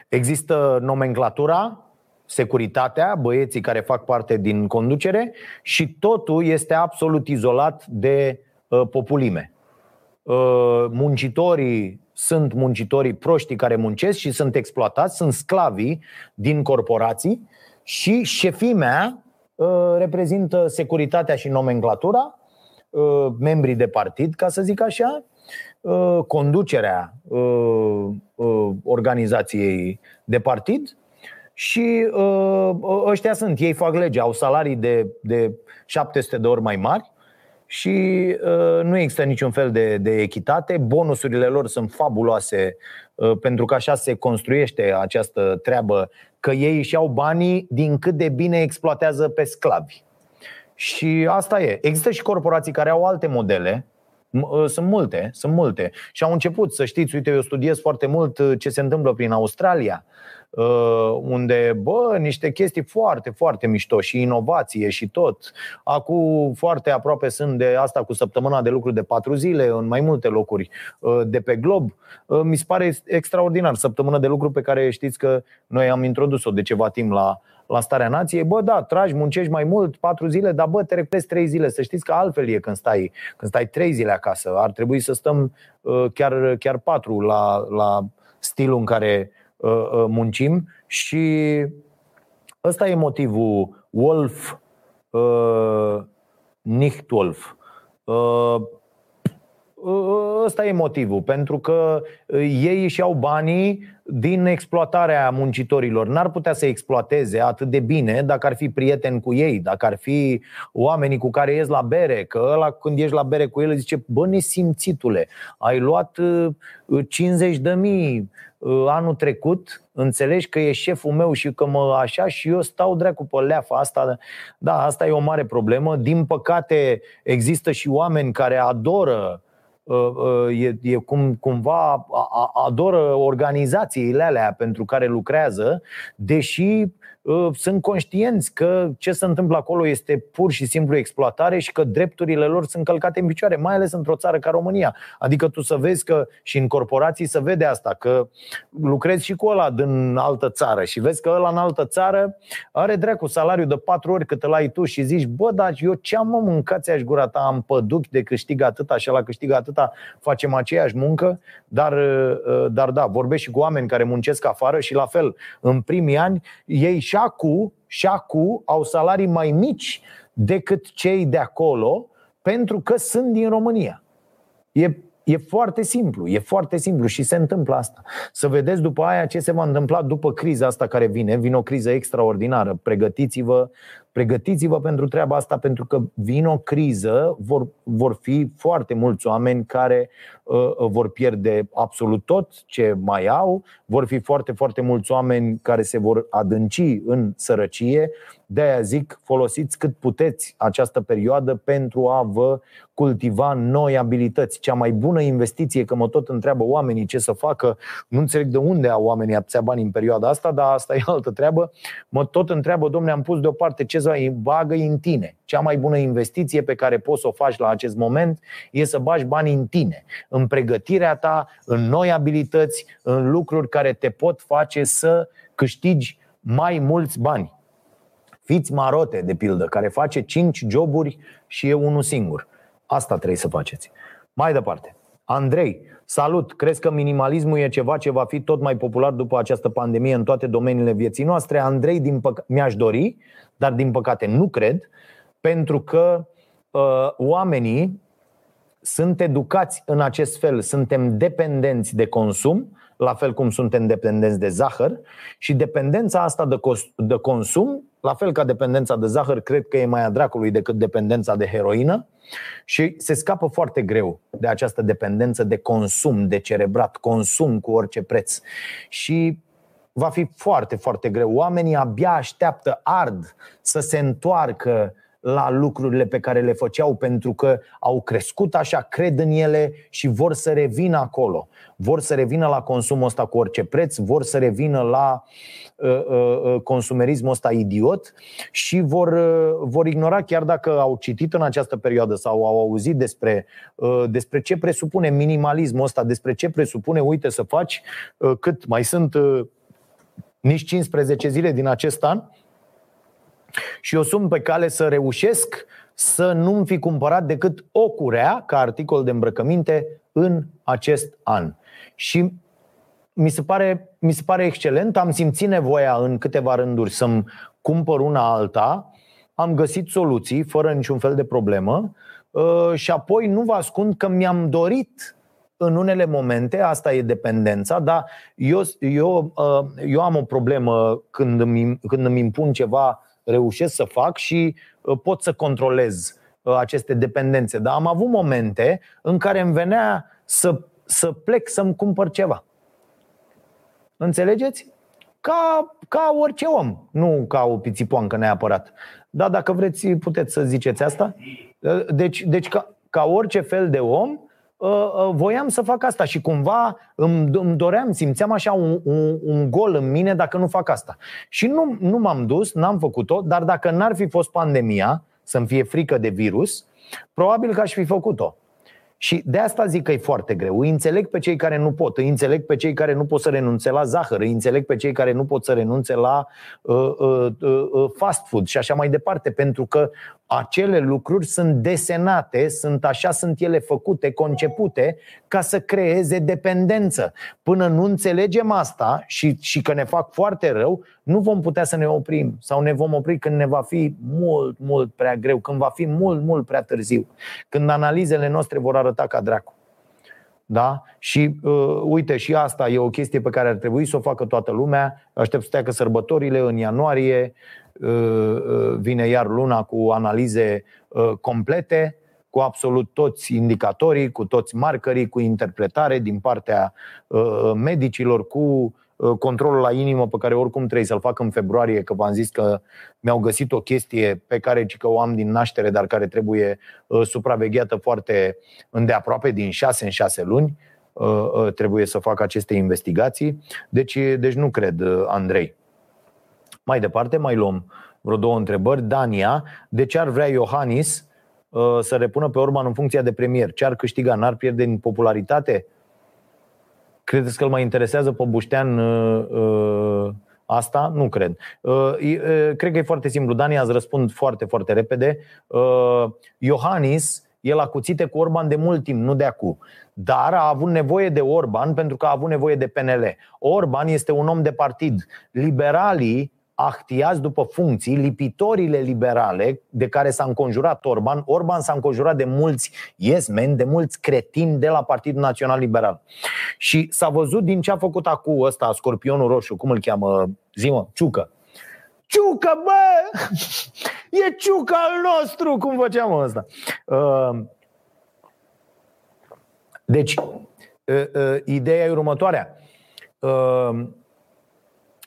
Există nomenclatura, securitatea, băieții care fac parte din conducere și totul este absolut izolat de populime. Muncitorii sunt muncitorii proștii care muncesc și sunt exploatați, sunt sclavii din corporații și șefimea uh, reprezintă securitatea și nomenclatura, uh, membrii de partid, ca să zic așa, uh, conducerea uh, uh, organizației de partid și uh, ăștia sunt, ei fac legea, au salarii de, de șapte sute de ori mai mari. Și uh, nu există niciun fel de, de echitate. Bonusurile lor sunt fabuloase, uh, pentru că așa se construiește această treabă, că ei își iau banii din cât de bine exploatează pe sclavi. Și asta e. Există și corporații care au alte modele. Sunt multe, sunt multe. Și au început, să știți, uite, eu studiez foarte mult ce se întâmplă prin Australia, unde, bă, niște chestii foarte, foarte mișto și inovație și tot. Acum foarte aproape sunt de asta cu săptămâna de lucru de patru zile în mai multe locuri de pe glob. Mi se pare extraordinar. Săptămâna de lucru pe care știți că noi am introdus-o de ceva timp la la Starea Nației. Bă, da, tragi, muncești mai mult, patru zile, dar bă, te reculezi trei zile. Să știți că altfel e când stai, când stai trei zile acasă. Ar trebui să stăm uh, chiar, chiar patru la, la stilul în care uh, uh, muncim. Și ăsta e motivul Wolf, uh, nicht Wolf. Uh, Ăsta e motivul, pentru că ei își iau banii din exploatarea muncitorilor. N-ar putea să exploateze atât de bine dacă ar fi prieteni cu ei, dacă ar fi oamenii cu care ies la bere. Că ăla, când ieși la bere cu el, zice: bă, nesimțitule, ai luat cincizeci de mii anul trecut, înțelegi că e șeful meu și că mă așa și eu stau dracu pe leafa asta. Da, asta e o mare problemă. Din păcate există și oameni care adoră E, e cum, cumva adoră organizațiile alea pentru care lucrează, deși uh, sunt conștienți că ce se întâmplă acolo este pur și simplu exploatare și că drepturile lor sunt călcate în picioare, mai ales într-o țară ca România. Adică tu să vezi că și în corporații se vede asta, că lucrezi și cu ăla din altă țară și vezi că ăla în altă țară are dracu salariu de patru ori cât îl ai tu și zici: bă, dar eu ce-am mă mâncat ți-aș gura ta, am păduc de câștig atâta și ăla câștigă atât. Facem aceeași muncă, dar, dar da, vorbești și cu oameni care muncesc afară și la fel, în primii ani, ei și acu, și acu au salarii mai mici decât cei de acolo, pentru că sunt din România. E, e foarte simplu, e foarte simplu și se întâmplă asta. Să vedeți după aia ce se va întâmpla după criza asta care vine, vine o criză extraordinară, pregătiți-vă, Pregătiți-vă pentru treaba asta, pentru că vine o criză, vor, vor fi foarte mulți oameni care uh, vor pierde absolut tot ce mai au, vor fi foarte, foarte mulți oameni care se vor adânci în sărăcie. De-aia zic, folosiți cât puteți această perioadă pentru a vă cultiva noi abilități. Cea mai bună investiție, că mă tot întreabă oamenii ce să facă, nu înțeleg de unde au oamenii atâția bani în perioada asta, dar asta e altă treabă. Mă tot întreabă: domne, am pus deoparte, ce să bagă în tine? Cea mai bună investiție pe care poți să o faci la acest moment e să bagi bani în tine, în pregătirea ta, în noi abilități, în lucruri care te pot face să câștigi mai mulți bani. Fiți Marote, de pildă, care face cinci joburi și e unul singur. Asta trebuie să faceți. Mai departe. Andrei, salut! Crezi că minimalismul e ceva ce va fi tot mai popular după această pandemie în toate domeniile vieții noastre? Andrei, din păc- mi-aș dori, dar din păcate nu cred, pentru că uh, oamenii sunt educați în acest fel. Suntem dependenți de consum, la fel cum suntem dependenți de zahăr, și dependența asta de, cost- de consum, la fel ca dependența de zahăr, cred că e mai a dracului decât dependența de heroină. Și se scapă foarte greu de această dependență de consum, de cerebrat, consum cu orice preț. Și va fi foarte, foarte greu. Oamenii abia așteaptă, ard să se întoarcă la lucrurile pe care le făceau, pentru că au crescut așa, cred în ele și vor să revină acolo. Vor să revină la consumul ăsta cu orice preț, vor să revină la uh, uh, consumerismul ăsta idiot și vor, uh, vor ignora, chiar dacă au citit în această perioadă sau au auzit despre, uh, despre ce presupune minimalismul ăsta, despre ce presupune, uite, să faci uh, cât mai sunt uh, nici cincisprezece zile din acest an, și eu sunt pe cale să reușesc să nu-mi fi cumpărat decât o curea ca articol de îmbrăcăminte în acest an. Și mi se pare, mi se pare excelent. Am simțit nevoia în câteva rânduri să-mi cumpăr una alta. Am găsit soluții fără niciun fel de problemă. Și apoi nu vă ascund că mi-am dorit în unele momente, asta e dependența, dar eu, eu, eu am o problemă când îmi, când îmi impun ceva, reușesc să fac și pot să controlez aceste dependențe. Dar am avut momente în care îmi venea să, să plec să-mi cumpăr ceva. Înțelegeți? Ca, ca orice om, nu ca o pițipoancă neapărat. Da, dacă vreți, puteți să ziceți asta. Deci, deci ca, ca orice fel de om, voiam să fac asta și cumva îmi, îmi doream, simțeam așa un, un, un gol în mine dacă nu fac asta. Și nu, nu m-am dus, n-am făcut-o, dar dacă n-ar fi fost pandemia, să-mi fie frică de virus, probabil că aș fi făcut-o. Și de asta zic că e foarte greu. Îi înțeleg pe cei care nu pot, îi înțeleg pe cei care nu pot să renunțe la zahăr, îi înțeleg pe cei care nu pot să renunțe la uh, uh, uh, fast food și așa mai departe, pentru că acele lucruri sunt desenate, sunt așa, sunt ele făcute, concepute, ca să creeze dependență. Până nu înțelegem asta și, și că ne fac foarte rău, nu vom putea să ne oprim sau ne vom opri când ne va fi mult, mult prea greu, când va fi mult, mult prea târziu, când analizele noastre vor arăta ca dracu. Da? Și uh, uite, și asta e o chestie pe care ar trebui să o facă toată lumea. Aștept să treacă sărbătorile în ianuarie, vine iar luna cu analize complete, cu absolut toți indicatorii, cu toți markerii, cu interpretare din partea medicilor, cu controlul la inimă pe care oricum trebuie să-l fac în februarie, că v-am zis că mi-au găsit o chestie pe care că o am din naștere, dar care trebuie supravegheată foarte îndeaproape, din șase în șase luni trebuie să fac aceste investigații. Deci, deci nu cred, Andrei. Mai departe, mai luăm vreo două întrebări. Dania, de ce ar vrea Iohannis uh, să repună pe Orban în funcția de premier? Ce ar câștiga? N-ar pierde din popularitate? Credeți că îl mai interesează pe Buștean uh, uh, asta? Nu cred. Uh, uh, cred că e foarte simplu. Dania, îți răspund foarte, foarte repede. Uh, Iohannis e la cuțite cu Orban de mult timp, nu de acum. Dar a avut nevoie de Orban pentru că a avut nevoie de P N L. Orban este un om de partid. Liberalii ahtiați după funcții, lipitorile liberale de care s-a înconjurat Orban. Orban s-a înconjurat de mulți yes-men, de mulți cretini de la Partidul Național Liberal. Și s-a văzut din ce a făcut acum ăsta, scorpionul roșu, cum îl cheamă, zi-mă, Ciucă. Ciucă, bă! E Ciucă al nostru! Cum făceam ăsta? Deci, ideea e următoarea.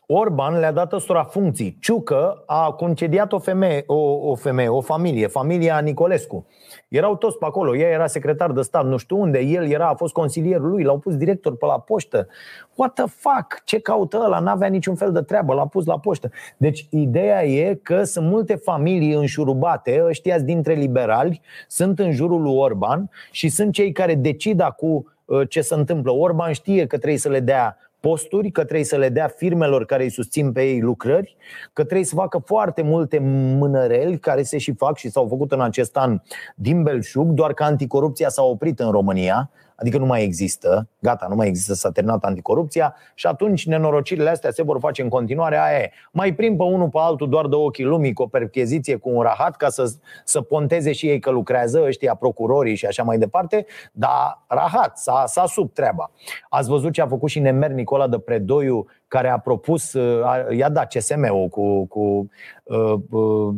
Orban le-a dat ăstora funcții. Ciucă a concediat o femeie, o, o femeie, o familie, familia Nicolescu. Erau toți pe acolo, ea era secretar de stat, nu știu unde, el era, a fost consilierul lui, l-au pus director pe la poștă. What the fuck? Ce caută ăla? N-avea niciun fel de treabă, l-a pus la poștă. Deci ideea e că sunt multe familii înșurubate, ăștia dintre liberali, sunt în jurul lui Orban și sunt cei care decid acum ce se întâmplă. Orban știe că trebuie să le dea posturi, că trebuie să le dea firmelor care îi susțin pe ei lucrări, că trebuie să facă foarte multe mânăreli care se și fac și s-au făcut în acest an din belșug, doar că anticorupția s-a oprit în România, adică nu mai există, gata, nu mai există, s-a terminat anticorupția și atunci nenorocirile astea se vor face în continuare. Aia e, mai prim pe unul pe altul doar de ochii lumii cu o percheziție, cu un rahat, ca să, să ponteze și ei că lucrează ăștia procurorii și așa mai departe, dar rahat, s-a, s-a sub treaba. Ați văzut ce a făcut și nemer Nicola de Predoiu, care a propus, a, i-a dat C S M-ul cu... cu uh, uh,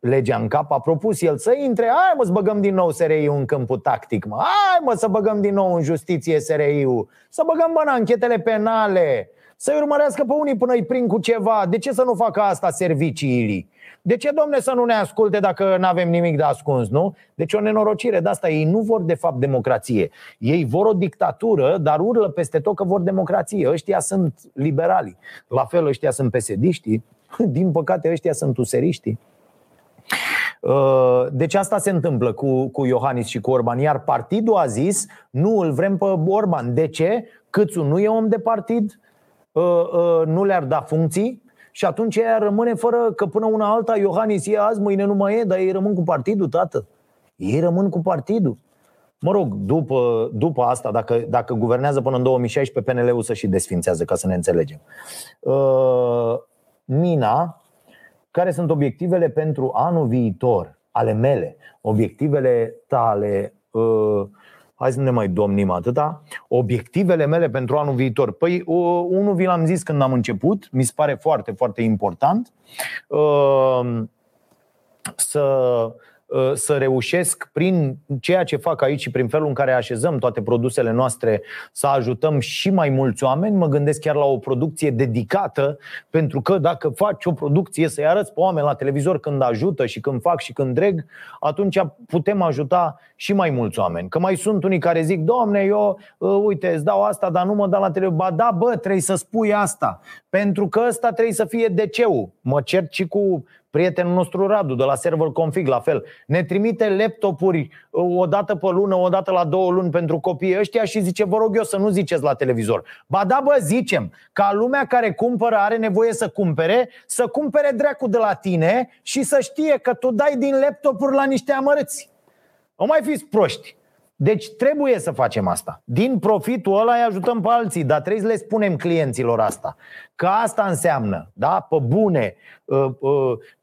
legea în cap, a propus el să intre, hai mă să băgăm din nou S R I-ul în câmpul tactic, mă. Hai mă să băgăm din nou în justiție S R I-ul, să băgăm bă, în anchetele penale, să-i urmărească pe unii până îi prind cu ceva. De ce să nu facă asta serviciilii? De ce, domne, să nu ne asculte dacă n-avem nimic de ascuns, nu? Deci o nenorocire de asta. Ei nu vor de fapt democrație. Ei vor o dictatură, dar urlă peste tot că vor democrație. Ăștia sunt liberali. La fel ăștia sunt pesediștii. Din păcate ăștia sunt useriștii. Deci asta se întâmplă cu, cu Iohannis și cu Orban. Iar partidul a zis, nu îl vrem pe Orban. De ce? Câțu nu e om de partid, nu le-ar da funcții. Și atunci ea rămâne fără, că până una alta Iohannis e azi, mâine nu mai e. Dar ei rămân cu partidul, tată. Ei rămân cu partidul. Mă rog, după, după asta, dacă, dacă guvernează până în două mii șaisprezece, P N L-ul să și desfințează, ca să ne înțelegem. Nina, care sunt obiectivele pentru anul viitor, ale mele, obiectivele tale, uh, hai să ne mai domnim atâta, obiectivele mele pentru anul viitor. Păi, uh, unul vi l-am zis când am început, mi se pare foarte, foarte important, uh, să să reușesc prin ceea ce fac aici și prin felul în care așezăm toate produsele noastre să ajutăm și mai mulți oameni. Mă gândesc chiar la o producție dedicată, pentru că dacă faci o producție să-i arăți pe oameni la televizor când ajută și când fac și când dreg, atunci putem ajuta și mai mulți oameni. Că mai sunt unii care zic: Doamne, eu uite, îți dau asta, dar nu mă dau la televizor. Ba da, bă, trebuie să spui asta, pentru că ăsta trebuie să fie D C-ul. Mă cert și cu prietenul nostru Radu de la Server Config, la fel. Ne trimite laptopuri o dată pe lună, o dată la două luni pentru copiii ăștia și zice: vă rog eu să nu ziceți la televizor. Ba da, bă, zicem. Ca lumea care cumpără, are nevoie să cumpere, să cumpere dracu de la tine și să știe că tu dai din laptopuri la niște amărâți. Nu mai fiți proști. Deci trebuie să facem asta. Din profitul ăla îi ajutăm pe alții, dar trebuie să le spunem clienților asta. Că asta înseamnă, da, pe bune,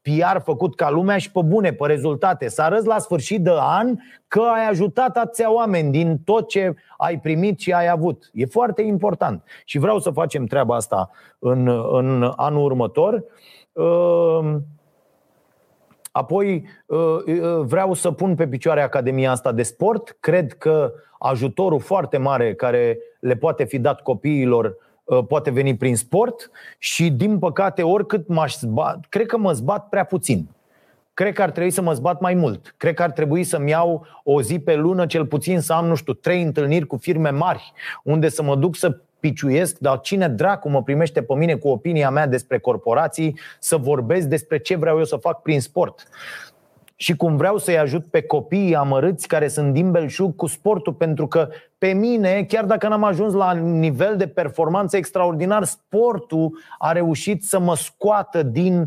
P R făcut ca lumea și pe bune, pe rezultate. Să arăți la sfârșit de an că ai ajutat atâția oameni din tot ce ai primit și ai avut. E foarte important și vreau să facem treaba asta în, în anul următor. Apoi vreau să pun pe picioare Academia asta de sport. Cred că ajutorul foarte mare care le poate fi dat copiilor poate veni prin sport. Și din păcate, oricât m-aș zbat, cred că mă zbat prea puțin. Cred că ar trebui să mă zbat mai mult. Cred că ar trebui să-mi iau o zi pe lună, cel puțin să am, nu știu, trei întâlniri cu firme mari, unde să mă duc să piciuiesc, dar cine dracu mă primește pe mine cu opinia mea despre corporații să vorbesc despre ce vreau eu să fac prin sport. Și cum vreau să-i ajut pe copiii amărâți care sunt din belșug cu sportul, pentru că pe mine, chiar dacă n-am ajuns la nivel de performanță extraordinar, sportul a reușit să mă scoată din,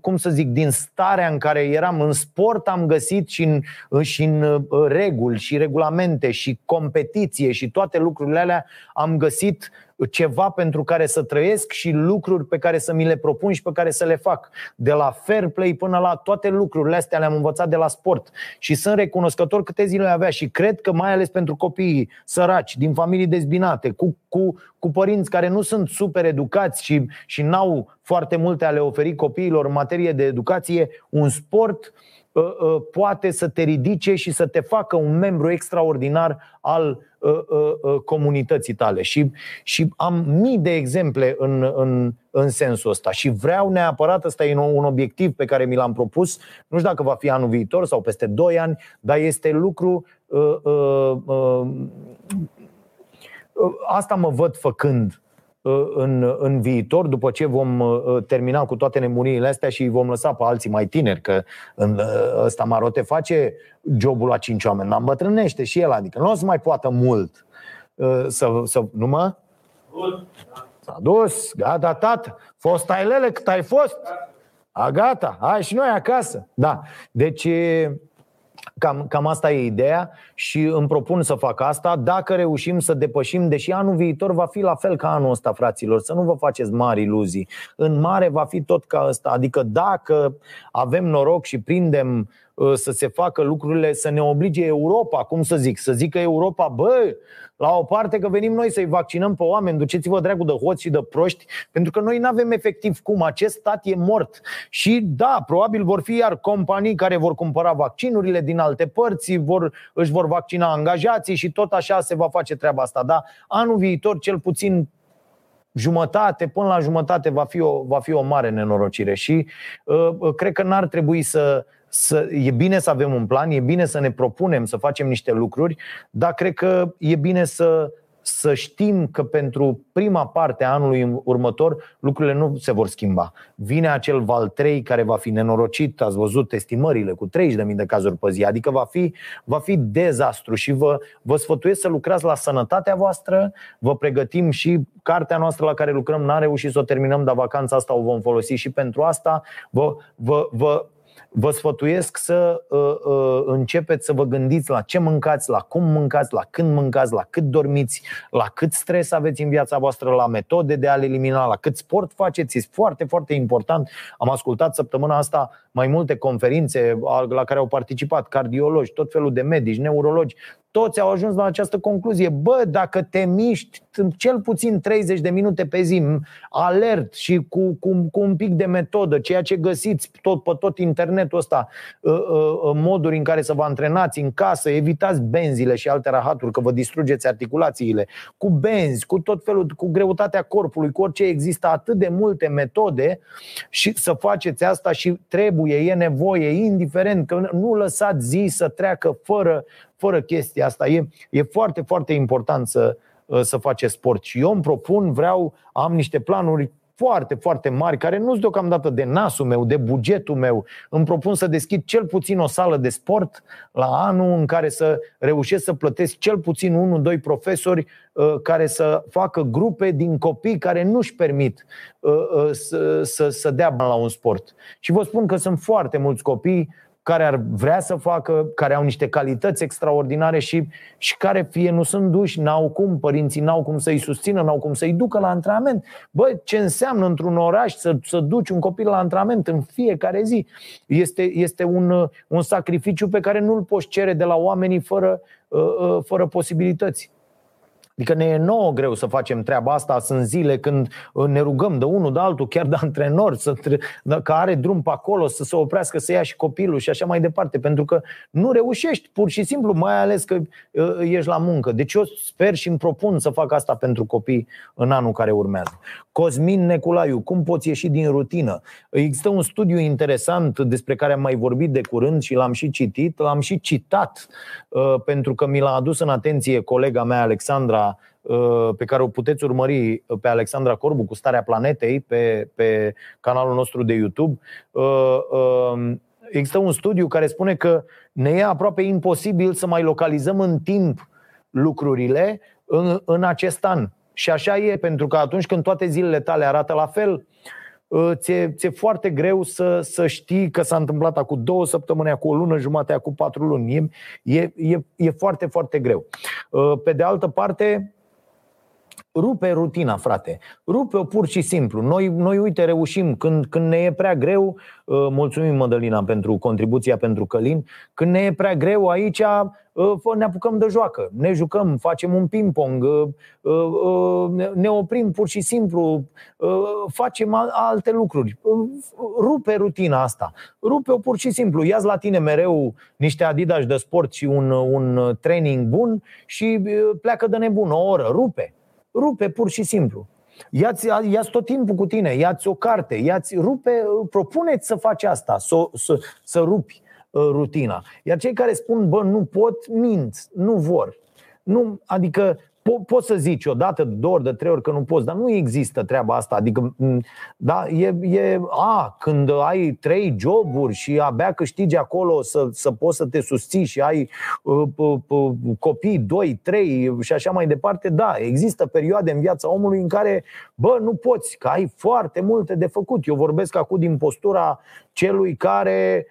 cum să zic, din starea în care eram. În sport am găsit și în, și în reguli și regulamente și competiție și toate lucrurile alea am găsit ceva pentru care să trăiesc și lucruri pe care să mi le propun și pe care să le fac. De la fair play până la toate lucrurile astea le-am învățat de la sport. Și sunt recunoscător câte zile avea și cred că mai ales pentru copiii săraci, din familii dezbinate, cu, cu, cu părinți care nu sunt super educați și, și n-au foarte multe a le oferi copiilor în materie de educație, un sport uh, uh, poate să te ridice și să te facă un membru extraordinar al uh, uh, uh, comunității tale. Și, și am mii de exemple în, în, în sensul ăsta și vreau neapărat, ăsta e un obiectiv pe care mi l-am propus, nu știu dacă va fi anul viitor sau peste doi ani, dar este lucru... Uh, uh, uh, Asta mă văd făcând în, în viitor, după ce vom termina cu toate nemuniile astea și vom lăsa pe alții mai tineri, că în, ăsta marote face jobul la cinci oameni, dar îmbătrânește și el, adică nu o să mai poată mult să, să nu mă? S-a dus, gata, tată, fost ai lele cât ai fost? A, gata, hai și noi acasă. Da, deci... Cam, cam asta e ideea și îmi propun să fac asta. Dacă reușim să depășim, deși anul viitor va fi la fel ca anul ăsta, fraților, să nu vă faceți mari iluzii. În mare va fi tot ca ăsta. Adică dacă avem noroc și prindem să se facă lucrurile, să ne oblige Europa, cum să zic, să zică Europa, bă, la o parte că venim noi să-i vaccinăm pe oameni, duceți-vă dracu de hoți și de proști, pentru că noi n-avem efectiv cum, acest stat e mort. Și da, probabil vor fi iar companii care vor cumpăra vaccinurile din alte părți, vor, își vor vaccina angajații și tot așa se va face treaba asta. Dar anul viitor, cel puțin jumătate, până la jumătate va fi o, va fi o mare nenorocire și uh, cred că n-ar trebui să... Să, e bine să avem un plan, e bine să ne propunem să facem niște lucruri, dar cred că e bine să, să știm că pentru prima parte a anului următor lucrurile nu se vor schimba. Vine acel val trei care va fi nenorocit, ați văzut estimările cu treizeci de mii de cazuri pe zi, adică va fi, va fi dezastru și vă, vă sfătuiesc să lucrați la sănătatea voastră, vă pregătim și cartea noastră la care lucrăm, n-a reușit să o terminăm, dar vacanța asta o vom folosi și pentru asta. Vă... vă, vă Vă sfătuiesc să uh, uh, începeți să vă gândiți la ce mâncați, la cum mâncați, la când mâncați, la cât dormiți, la cât stres aveți în viața voastră, la metode de a-l elimina, la cât sport faceți. E foarte, foarte important. Am ascultat săptămâna asta mai multe conferințe la care au participat cardiologi, tot felul de medici, neurologi, toți au ajuns la această concluzie. Bă, dacă te miști cel puțin treizeci de minute pe zi, alert și cu, cu, cu un pic de metodă, ceea ce găsiți tot pe tot internetul ăsta, moduri în care să vă antrenați în casă, evitați benzile și alte rahaturi, că vă distrugeți articulațiile, cu benzi, cu tot felul, cu greutatea corpului, cu orice, există atât de multe metode și să faceți asta și trebuie, e nevoie, indiferent, că nu lăsați zi să treacă fără Fără chestia asta. E, e foarte, foarte important să, să faceți sport. Și eu îmi propun, vreau, am niște planuri foarte, foarte mari, care nu-s deocamdată de nasul meu, de bugetul meu. Îmi propun să deschid cel puțin o sală de sport la anul, în care să reușesc să plătesc cel puțin unul, doi profesori care să facă grupe din copii care nu-și permit să, să, să dea bani la un sport. Și vă spun că sunt foarte mulți copii care ar vrea să facă, care au niște calități extraordinare și, și care fie nu sunt duși, n-au cum, părinții n-au cum să-i susțină, n-au cum să-i ducă la antrenament. Bă, ce înseamnă într-un oraș să, să duci un copil la antrenament în fiecare zi? Este, este un, un sacrificiu pe care nu-l poți cere de la oamenii fără, fără posibilități. Adică ne e nouă greu să facem treaba asta, sunt zile când ne rugăm de unul, de altul, chiar de antrenor, să tre- dacă are drum pe acolo, să se oprească, să ia și copilul și așa mai departe, pentru că nu reușești, pur și simplu, mai ales că ești la muncă. Deci eu sper și îmi propun să fac asta pentru copii în anul care urmează. Cosmin Neculaiu, cum poți ieși din rutină? Există un studiu interesant despre care am mai vorbit de curând și l-am și citit, l-am și citat, pentru că mi l-a adus în atenție colega mea, Alexandra, pe care o puteți urmări pe Alexandra Corbu cu Starea Planetei pe, pe canalul nostru de YouTube. Există un studiu care spune că ne e aproape imposibil să mai localizăm în timp lucrurile în, în acest an. Și așa e, pentru că atunci când toate zilele tale arată la fel, ți-e, ți-e foarte greu să, să știi că s-a întâmplat acum două săptămâni, acum o lună jumate, acum patru luni. E, e, e foarte, foarte greu. Pe de altă parte, rupe rutina, frate. Rupe-o pur și simplu. Noi, noi uite, reușim când, când ne e prea greu. Mulțumim, Mădălina, pentru contribuția pentru Călin. Când ne e prea greu aici, ne apucăm de joacă. Ne jucăm, facem un ping-pong, ne oprim pur și simplu, facem alte lucruri. Rupe rutina asta. Rupe-o pur și simplu. Ia-ți la tine mereu niște Adidas de sport și un, un training bun și pleacă de nebun o oră. Rupe. Rupe pur și simplu. Ia-ți, ia-ți tot timpul cu tine, ia-ți o carte, ia-ți rupe, propuneți să faci asta, să, să, să rupi uh, rutina. Iar cei care spun, bă, nu pot, mint, nu vor. Nu, adică po- poți să zici odată, două ori, de trei ori că nu poți, dar nu există treaba asta. Adică, da, e, e a, când ai trei joburi și abia câștigi acolo să, să poți să te susții și ai uh, uh, uh, copii, doi, trei și așa mai departe, da, există perioade în viața omului în care, bă, nu poți, că ai foarte multe de făcut. Eu vorbesc acum din postura celui care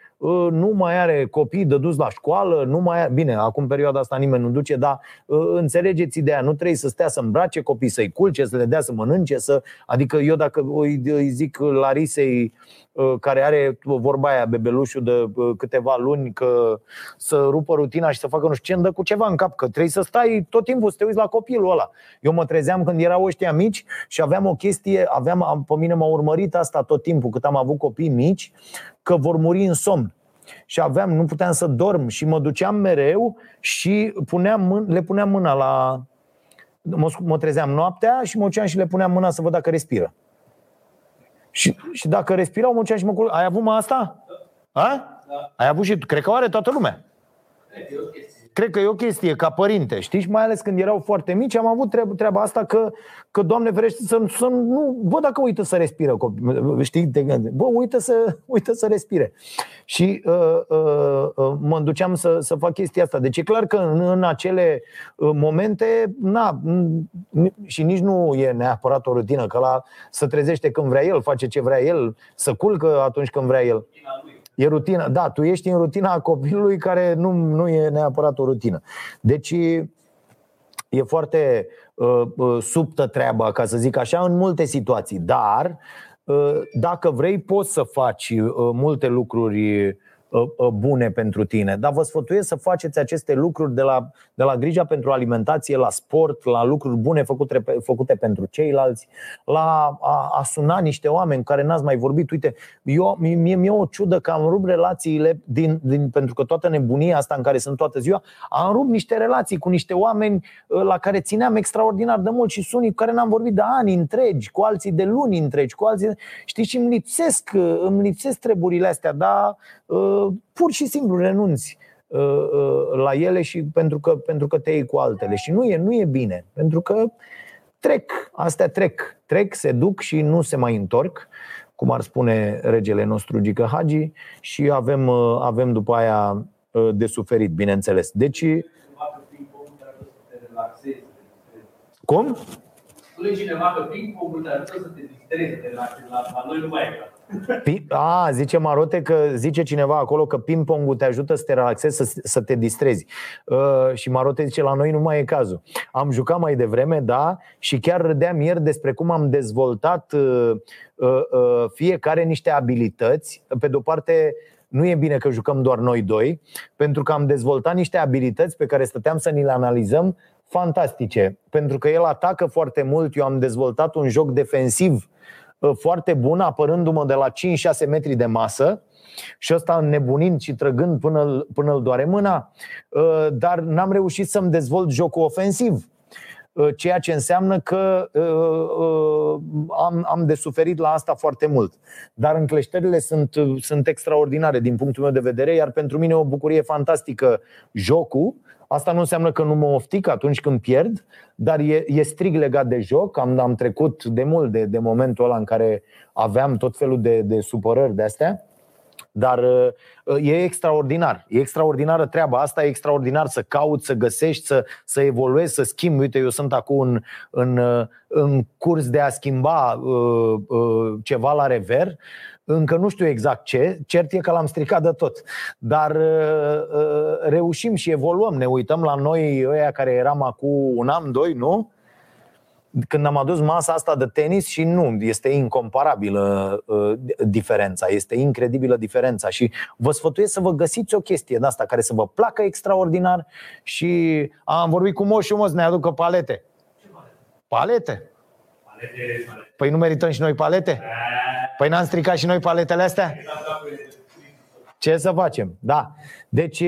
nu mai are copii de dus la școală, nu mai are... Bine, acum perioada asta nimeni nu duce, dar înțelegeți ideea, nu trebuie să stea să îmbrace copii, să-i culce, să le dea să mănânce, să... Adică eu dacă îi zic Larisei, care are vorba aia, bebelușul de câteva luni, că să rupă rutina și să facă nu știu ce, îmi dă cu ceva în cap, că trebuie să stai tot timpul să te uiți la copilul ăla. Eu mă trezeam când erau ăștia mici și aveam o chestie, aveam, pe mine m-a urmărit asta tot timpul cât am avut copii mici, că vor muri în somn. Și aveam, nu puteam să dorm și mă duceam mereu și puneam, le puneam mâna la... Mă trezeam noaptea și mă duceam și le puneam mâna să văd dacă respiră. Și, și dacă respirau, mă duceam și mă culc. Ai avut, mă, asta? Da. Ai avut și tu? Cred că o are toată lumea. Cred că e o chestie ca părinte, știi? Și mai ales când erau foarte mici, am avut treaba, treaba asta că, că Doamne ferește, să, să nu... Bă, dacă uită să respire, știi? Bă, uită să, uită să respire. Și uh, uh, mă duceam să, să fac chestia asta. Deci e clar că în, în acele momente, na, și nici nu e neapărat o rutină, că la se trezește când vrea el, face ce vrea el, se culcă atunci când vrea el. E rutina, da, tu ești în rutina copilului care nu, nu e neapărat o rutină. Deci e foarte uh, subtă treaba, ca să zic așa, în multe situații. Dar dacă vrei, poți să faci multe lucruri bune pentru tine. Dar vă sfătuiesc să faceți aceste lucruri de la, de la grija pentru alimentație, la sport, la lucruri bune făcute, făcute pentru ceilalți, la a, a suna niște oameni care n-ați mai vorbit. Uite, eu, mie, mie o ciudă că am rupt relațiile din, din, pentru că toată nebunia asta în care sunt toată ziua, am rupt niște relații cu niște oameni la care țineam extraordinar de mult și sunt unii cu care n-am vorbit de ani întregi, cu alții de luni întregi, cu alții, știi, și îmi lipsesc, îmi lipsesc treburile astea, dar pur și simplu renunți uh, uh, la ele și pentru că, pentru că te iei cu altele. Și nu e, nu e bine, pentru că trec, astea trec, trec, se duc și nu se mai întorc, cum ar spune regele nostru Gică Hagi, și avem, uh, avem după aia uh, de suferit, bineînțeles. Deci... Cum? Spune cineva că ping-pongul te ajută să te distrezi, te relaxezi, la noi nu mai e clar. A, zice Marote că zice cineva acolo că ping-pongul te ajută să te relaxezi, să, să te distrezi. Uh, și Marote zice, la noi nu mai e cazul. Am jucat mai devreme, da, și chiar râdeam ieri despre cum am dezvoltat uh, uh, uh, fiecare niște abilități. Pe de-o parte, nu e bine că jucăm doar noi doi, pentru că am dezvoltat niște abilități pe care stăteam să ni le analizăm, fantastice. Pentru că el atacă foarte mult, eu am dezvoltat un joc defensiv foarte bun, apărându-mă de la cinci șase metri de masă și ăsta nebunind și trăgând până, până îl doare mâna, dar n-am reușit să-mi dezvolt jocul ofensiv, ceea ce înseamnă că am, am de suferit la asta foarte mult. Dar încleștările sunt, sunt extraordinare din punctul meu de vedere, iar pentru mine o bucurie fantastică jocul. Asta nu înseamnă că nu mă oftic atunci când pierd, dar e, e strict legat de joc. Am, am trecut de mult de, de momentul ăla în care aveam tot felul de, de supărări de astea. Dar e extraordinar, e extraordinară treaba asta, e extraordinar să cauți, să găsești, să, să evoluezi, să schimbi. Uite, eu sunt acum în, în, în curs de a schimba uh, uh, ceva la rever. Încă nu știu exact ce, cert e că l-am stricat de tot. Dar uh, reușim și evoluăm, ne uităm la noi ăia care eram acum un an, doi, nu? Când am adus masa asta de tenis și nu, este incomparabilă uh, diferența, este incredibilă diferența și vă sfătuiesc să vă găsiți o chestie de asta care să vă placă extraordinar și am vorbit cu Moș și Moș ne aducă palete. Ce palete? Palete? Palete, palete. Păi nu merităm și noi palete? Păi n-am stricat și noi paletele astea? Ce să facem? Da. Deci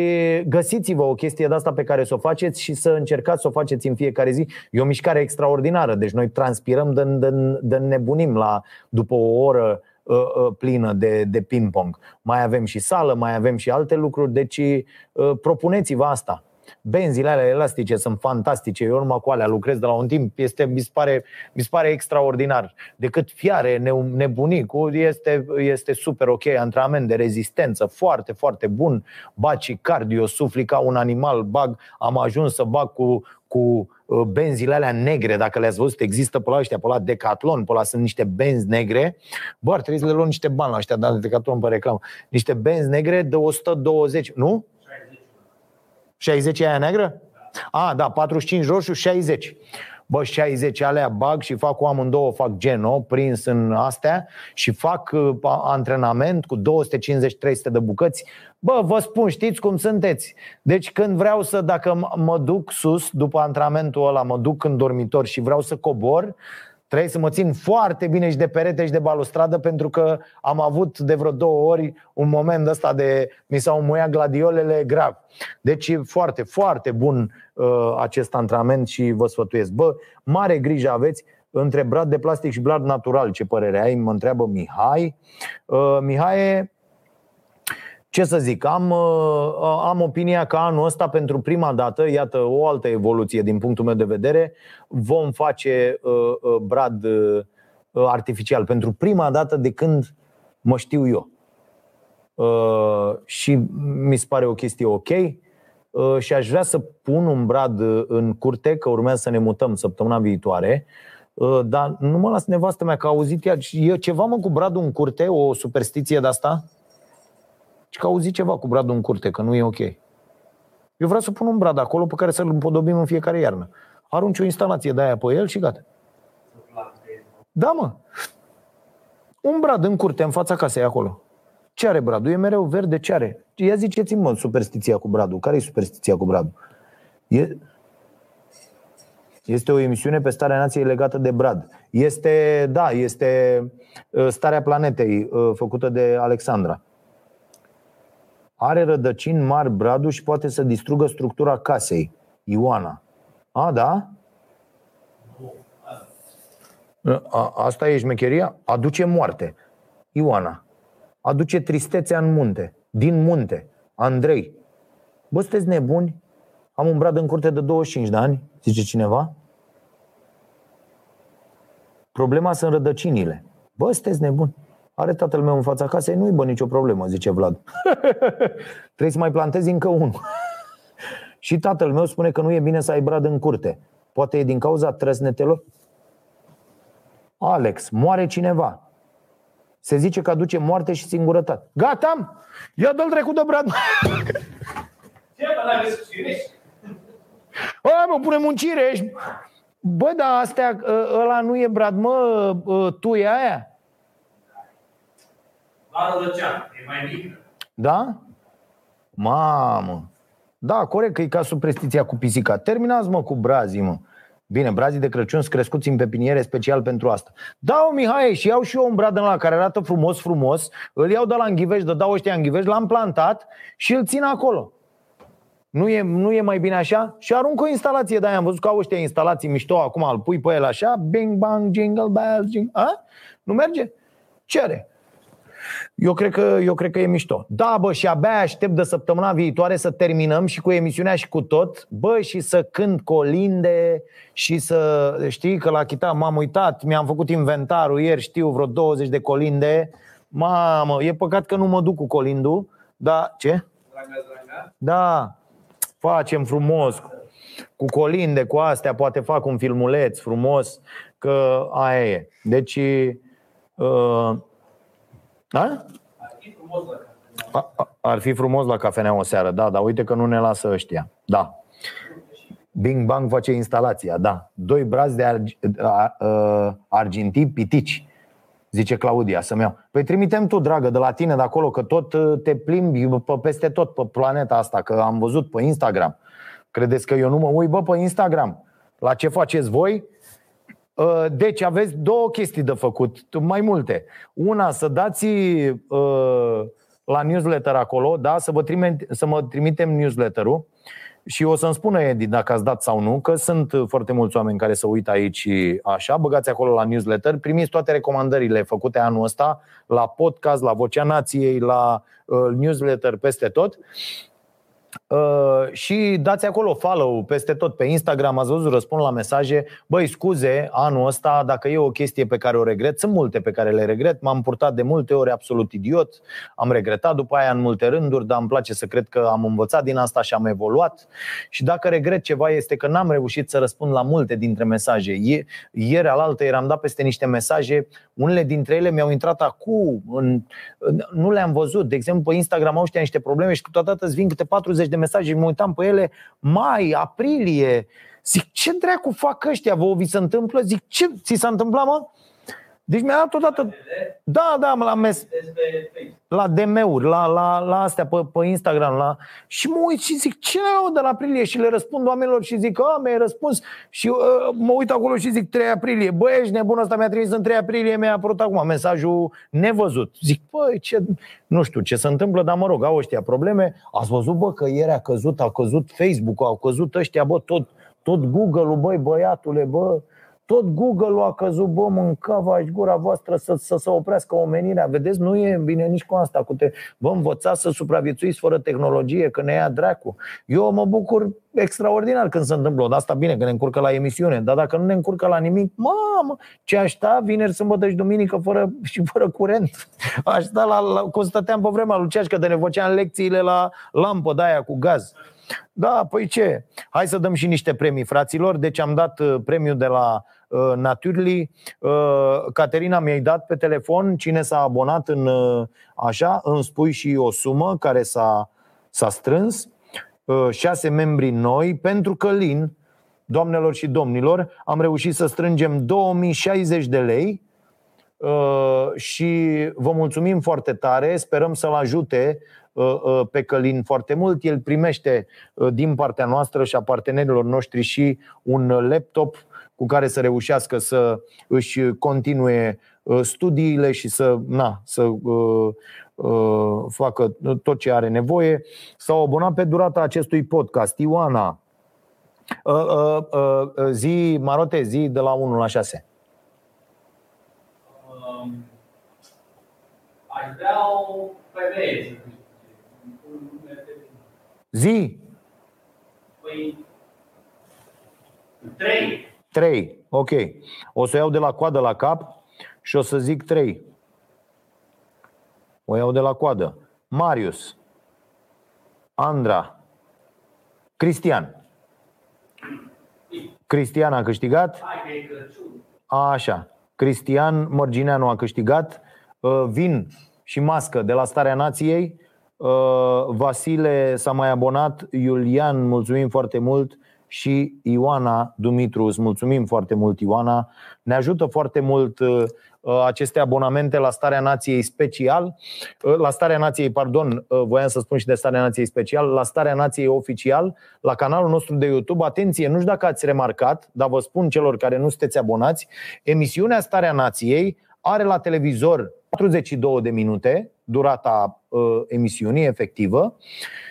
găsiți-vă o chestie de asta pe care să o faceți și să încercați să o faceți în fiecare zi. E o mișcare extraordinară. Deci noi transpirăm de, de, de nebunim la, după o oră uh, uh, plină de, de ping-pong. Mai avem și sală, mai avem și alte lucruri. Deci uh, propuneți-vă asta. Benzile alea elastice sunt fantastice. Eu numai cu alea lucrez de la un timp. Este, mi se pare, mi se pare extraordinar. Decât fiare, nebunii, este, este super ok. Antrenament de rezistență foarte, foarte bun. Bag și cardio, sufli ca un animal. Bag, am ajuns să bag cu, cu benzile alea negre. Dacă le-ați văzut, există pe la ăștia, pe la Decathlon, pe la sunt niște benzi negre. Bă, ar trebui să le luăm niște bani la ăștia, dar Decathlon pe reclamă. Niște benzi negre de o sută douăzeci, nu? șaizeci e aia neagră? A, da, patruzeci și cinci roșu, șaizeci. Bă, șaizeci alea bag și fac cu amândouă, fac geno, prins în astea și fac uh, antrenament cu două sute cincizeci trei sute de bucăți. Bă, vă spun, știți cum sunteți. Deci când vreau să, dacă m- mă duc sus după antrenamentul ăla, mă duc în dormitor și vreau să cobor, trebuie să mă țin foarte bine și de perete și de balustradă, pentru că am avut de vreo două ori un moment ăsta de mi s-au muiat gladiolele grav. Deci e foarte, foarte bun uh, acest antrenament și vă sfătuiesc. Bă, mare grijă aveți între brad de plastic și brad natural. Ce părere ai? Mă întreabă Mihai. Uh, Mihai, ce să zic, am, am opinia că anul ăsta pentru prima dată, iată o altă evoluție din punctul meu de vedere, vom face uh, brad uh, artificial pentru prima dată de când mă știu eu. Uh, și mi se pare o chestie ok uh, și aș vrea să pun un brad în curte, că urmează să ne mutăm săptămâna viitoare. Uh, dar nu mă las nevastă mea că a auzit ea, e ceva mă cu bradul în curte, o superstiție de asta? Și că auzi ceva cu bradul în curte, că nu e ok. Eu vreau să pun un brad acolo pe care să-l împodobim în fiecare iarnă. Arunci o instalație de aia pe el și gata. Da, mă. un brad în curte, în fața casei acolo. Ce are bradul? E mereu verde, ce are? Ia ziceți-mi, mă, superstiția cu bradul. Care e superstiția cu bradul? E... Este o emisiune pe Starea Nației legată de brad. Este, da, este Starea Planetei, făcută de Alexandra. Are rădăcini mari bradul și poate să distrugă structura casei. Ioana. A, da? A, asta e șmecheria? Aduce moarte. Ioana. Aduce tristețea în munte. Din munte. Andrei. Bă, sunteți nebuni? Am un brad în curte de douăzeci și cinci de ani, zice cineva. Problema sunt rădăcinile. Bă, sunteți nebuni? Are tatăl meu în fața casei, nu-i bă nicio problemă, zice Vlad. Trebuie să mai plantezi încă unul. Și tatăl meu spune că nu e bine să ai brad în curte. Poate e din cauza trăsnetelor. Alex, moare cineva. Se zice că aduce moarte și singurătate. Gata! Ia dă-l trecut de brad! Ce, bă, n-ai văzut Cirești? Aia, mă, pune muncire, ești... Bă, dar astea, ăla nu e brad, mă, tu e aia? La rădăceană, e mai mică. Da? Mamă! Da, corect că e ca superstiția cu pisica. Terminați, mă, cu brazii, mă. Bine, brazii de Crăciun sunt crescuți în pepiniere special pentru asta. Da, o Mihai, și iau și eu un brad în ăla care arată frumos, frumos, îl iau de la înghivești, de dau ăștia înghivești, l-am plantat și îl țin acolo. Nu e, nu e mai bine așa? Și arunc o instalație de aia. Am văzut că au ăștia instalații mișto, acum îl pui pe el așa, bing, bang, jingle bells, jingle. A? Nu merge? Ce are? Eu cred că, eu cred că e mișto. Da, bă, și abia aștept de săptămâna viitoare să terminăm și cu emisiunea și cu tot. Bă, și să cânt colinde și să... Știi că la chitară m-am uitat, mi-am făcut inventarul ieri, știu vreo douăzeci de colinde. Mamă, e păcat că nu mă duc cu colindul. Da, ce? Draga, draga. Da, facem frumos cu colinde, cu astea, poate fac un filmuleț frumos, că aia e. Deci... Uh, da? Ar fi frumos la cafenea. Ar fi frumos la cafenea o seară, da, dar uite că nu ne lasă ăștia. Da. Bing Bang face instalația, da. Doi brazi de arg- a, a, argintii pitici, zice Claudia, să-mi iau. Păi trimitem tu, dragă, de la tine de acolo, că tot te plimbi pe peste tot pe planeta asta, că am văzut pe Instagram. Credeți că eu nu mă uit, bă, pe Instagram? La ce faceți voi? Deci aveți două chestii de făcut, mai multe. Una, să dați uh, la newsletter acolo, da, să, vă trimite, să mă trimitem newsletter-ul. Și o să-mi spună Edi dacă ați dat sau nu, că sunt foarte mulți oameni care se uită aici așa. Băgați acolo la newsletter, primiți toate recomandările făcute anul ăsta, la podcast, la Vocea Nației, la uh, newsletter, peste tot. Uh, și dați acolo follow peste tot pe Instagram, ați văzut, răspund la mesaje. Băi, scuze, anul ăsta, dacă e o chestie pe care o regret, sunt multe pe care le regret, m-am purtat de multe ori absolut idiot, am regretat după aia în multe rânduri, dar îmi place să cred că am învățat din asta și am evoluat. Și dacă regret ceva este că n-am reușit să răspund la multe dintre mesaje. Ieri alaltă eram dat peste niște mesaje, unele dintre ele mi-au intrat acum, în... nu le-am văzut. De exemplu, pe Instagram au ăștia niște probleme și câteodată îți vin câte patruzeci de mesaje, mă uitam pe ele mai, aprilie. Zic, ce dracu fac ăștia? Vă vi se întâmplă? Zic, ce ți s-a întâmplat, mă? Deci mi-a dat odată... Da, da, la mes... La D M-uri, la, la, la astea pe, pe Instagram la... Și mă uit și zic, ce le-au de la aprilie? Și le răspund oamenilor și zic, a, mi-ai răspuns. Și uh, mă uit acolo și zic, trei aprilie. Bă, ești nebun, ăsta mi-a trimis în trei aprilie. Mi-a apărut acum mesajul nevăzut. Zic, bă, ce... nu știu ce se întâmplă. Dar mă rog, au ăștia probleme. Ați văzut, bă, că ieri a căzut, a căzut Facebook-ul, au căzut ăștia, bă, tot, tot Google-ul, băi, băiatule, bă. Tot Google-ul a căzut, bă, mâncava și gura voastră să se să, să oprească omenirea. Vedeți, nu e bine nici cu asta. Cu te... Vă învățați să supraviețuiți fără tehnologie, că ne ia dracu. Eu mă bucur extraordinar când se întâmplă. Dar asta bine, că ne încurcă la emisiune. Dar dacă nu ne încurcă la nimic, mamă, ce aș sta vineri, sâmbătă și duminică fără, și fără curent. Aș sta la, la, cum stăteam pe vremea lui Ceașcă, de ne făceam lecțiile la lampă de aia cu gaz. Da, păi ce? Hai să dăm și niște premii, fraților. Deci am dat premiul de la uh, Naturly. uh, Caterina mi-a dat pe telefon. Cine s-a abonat în uh, așa, îmi spui și o sumă care s-a, s-a strâns. uh, Șase membri noi. Pentru Călin, doamnelor și domnilor, am reușit să strângem două mii șaizeci de lei. și vă mulțumim foarte tare, sperăm să-l ajute pe Călin foarte mult. El primește din partea noastră și a partenerilor noștri și un laptop cu care să reușească să își continue studiile și să, na, să uh, uh, facă tot ce are nevoie. S-au abonat pe durata acestui podcast Ioana, uh, uh, uh, zi, Marote, zi de la unu la șase. um, Aș vrea o femeie. Zi? Păi trei. Trei, ok. O să iau de la coadă la cap și o să zic trei. O iau de la coadă. Marius, Andra, Cristian. Cristian a câștigat. Așa, Cristian Mărgineanu a câștigat. Vin și mască de la Starea Nației. Vasile s-a mai abonat. Iulian, mulțumim foarte mult. Și Ioana Dumitru, îți mulțumim foarte mult, Ioana. Ne ajută foarte mult uh, aceste abonamente la Starea Nației special, uh, la Starea Nației, pardon, uh, voiam să spun și de Starea Nației special, la Starea Nației oficial, la canalul nostru de YouTube. Atenție, nu știu dacă ați remarcat, dar vă spun celor care nu sunteți abonați, emisiunea Starea Nației are la televizor patruzeci și două de minute, durata uh, emisiunii efectivă,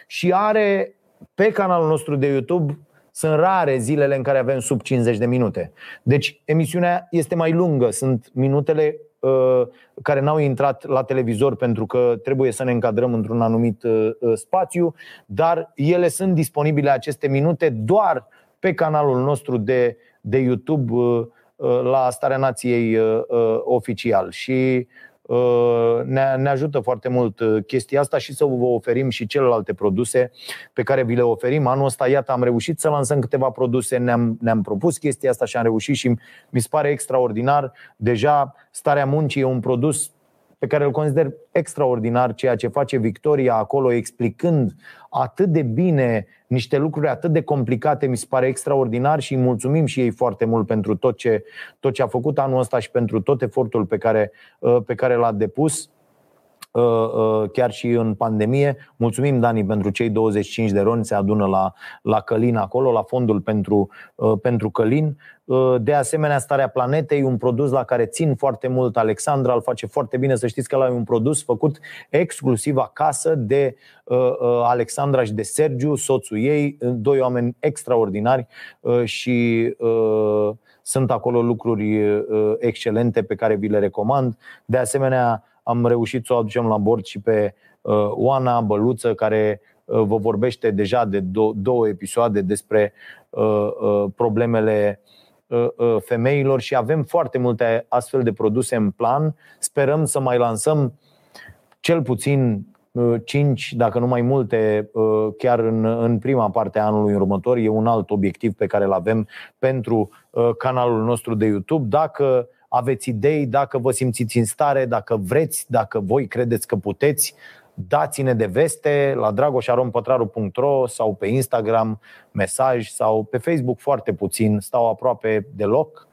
și are pe canalul nostru de YouTube. Sunt rare zilele în care avem sub cincizeci de minute. Deci emisiunea este mai lungă. Sunt minutele uh, care n-au intrat la televizor pentru că trebuie să ne încadrăm într-un anumit uh, spațiu. Dar ele sunt disponibile, aceste minute, doar pe canalul nostru de, de YouTube uh, uh, la Starea Nației uh, uh, oficial. Și uh, ne, ne ajută foarte mult chestia asta și să vă oferim și celelalte produse pe care vi le oferim. Anul ăsta, iată, am reușit să lansăm câteva produse, ne-am, ne-am propus chestia asta și am reușit și mi se pare extraordinar. Deja Starea Muncii e un produs pe care îl consider extraordinar, ceea ce face Victoria acolo, explicând atât de bine niște lucruri atât de complicate, mi se pare extraordinar și îi mulțumim și ei foarte mult pentru tot ce, tot ce a făcut anul ăsta și pentru tot efortul pe care, pe care l-a depus chiar și în pandemie. Mulțumim, Dani, pentru cei douăzeci și cinci de roni, se adună la, la Călin acolo, la fondul pentru, pentru Călin. De asemenea, Starea Planetei, un produs la care țin foarte mult. Alexandra îl face foarte bine. Să știți că ăla e un produs făcut exclusiv acasă de Alexandra și de Sergiu, soțul ei, doi oameni extraordinari, și sunt acolo lucruri excelente pe care vi le recomand. De asemenea, am reușit să o aducem la bord și pe Oana Băluță, care vă vorbește deja de două episoade despre problemele femeilor și avem foarte multe astfel de produse în plan. Sperăm să mai lansăm cel puțin cinci, dacă nu mai multe, chiar în, în prima parte a anului următor. E un alt obiectiv pe care îl avem pentru canalul nostru de YouTube. Dacă aveți idei, dacă vă simțiți în stare, dacă vreți, dacă voi credeți că puteți, dați-ne de veste la dragoș arond pătraru punct ro sau pe Instagram, mesaj, sau pe Facebook foarte puțin, stau aproape deloc.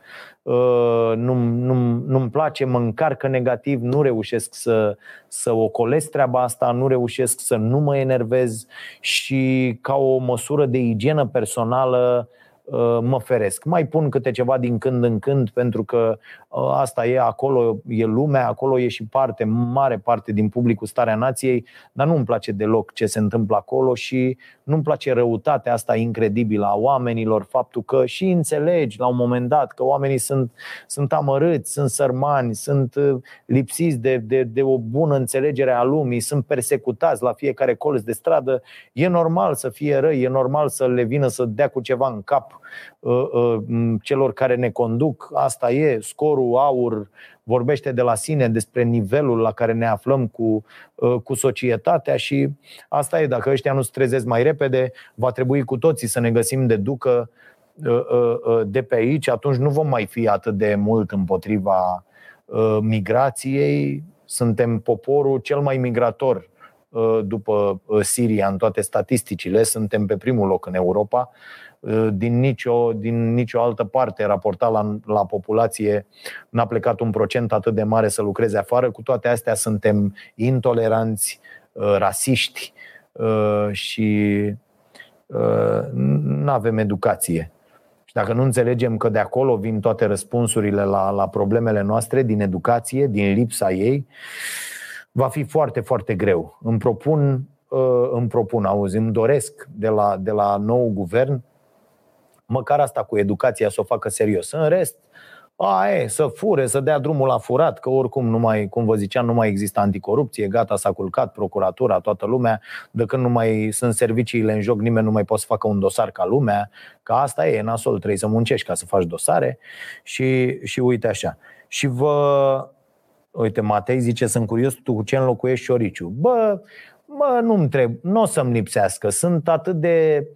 Nu, nu, nu-mi place, mă încarcă negativ, nu reușesc să, să ocolesc treaba asta, nu reușesc să nu mă enervez și ca o măsură de igienă personală mă feresc. Mai pun câte ceva din când în când, pentru că asta e, acolo e lumea, acolo e și parte, mare parte din publicul Starea Nației, dar nu-mi place deloc ce se întâmplă acolo și nu-mi place răutatea asta incredibilă a oamenilor, faptul că și înțelegi la un moment dat că oamenii sunt, sunt amărâți, sunt sărmani, sunt lipsiți de, de, de o bună înțelegere a lumii, sunt persecutați la fiecare colț de stradă. E normal să fie răi, e normal să le vină să dea cu ceva în cap celor care ne conduc. Asta e, scorul AUR vorbește de la sine despre nivelul la care ne aflăm cu, cu societatea și asta e, dacă ăștia nu se trezesc mai repede, va trebui cu toții să ne găsim de ducă de pe aici. Atunci nu vom mai fi atât de mult împotriva migrației. Suntem poporul cel mai migrator după Siria în toate statisticile, suntem pe primul loc în Europa din nicio, din nicio altă parte raportat la, la populație n-a plecat un procent atât de mare să lucreze afară. Cu toate astea suntem intoleranți, rasiști și n-avem educație. Și dacă nu înțelegem că de acolo vin toate răspunsurile la, la problemele noastre, din educație, din lipsa ei, va fi foarte, foarte greu. Îmi propun, îmi propun, auzi, îmi doresc de la, de la nou guvern măcar asta cu educația să o facă serios. În rest, a, e, să fure, să dea drumul la furat, că oricum, nu mai, cum vă ziceam, nu mai există anticorupție, gata, s-a culcat procuratura, toată lumea, de când nu mai sunt serviciile în joc, nimeni nu mai poate să facă un dosar ca lumea, că asta e, e nasol, trebuie să muncești ca să faci dosare și, și uite așa. Și vă... Uite, Matei zice, sunt curios tu cu ce înlocuiești șoriciu. Bă, mă, nu-mi trebuie, nu o să-mi lipsească. Sunt atât de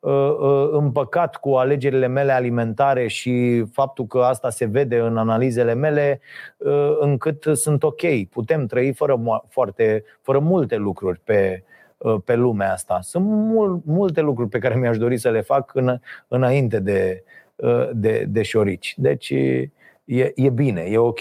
uh, uh, împăcat cu alegerile mele alimentare și faptul că asta se vede în analizele mele, uh, încât sunt ok. Putem trăi fără, mo- foarte, fără multe lucruri pe, uh, pe lumea asta. Sunt mul- multe lucruri pe care mi-aș dori să le fac în, înainte de, uh, de, de șorici. Deci... E, e bine, e ok.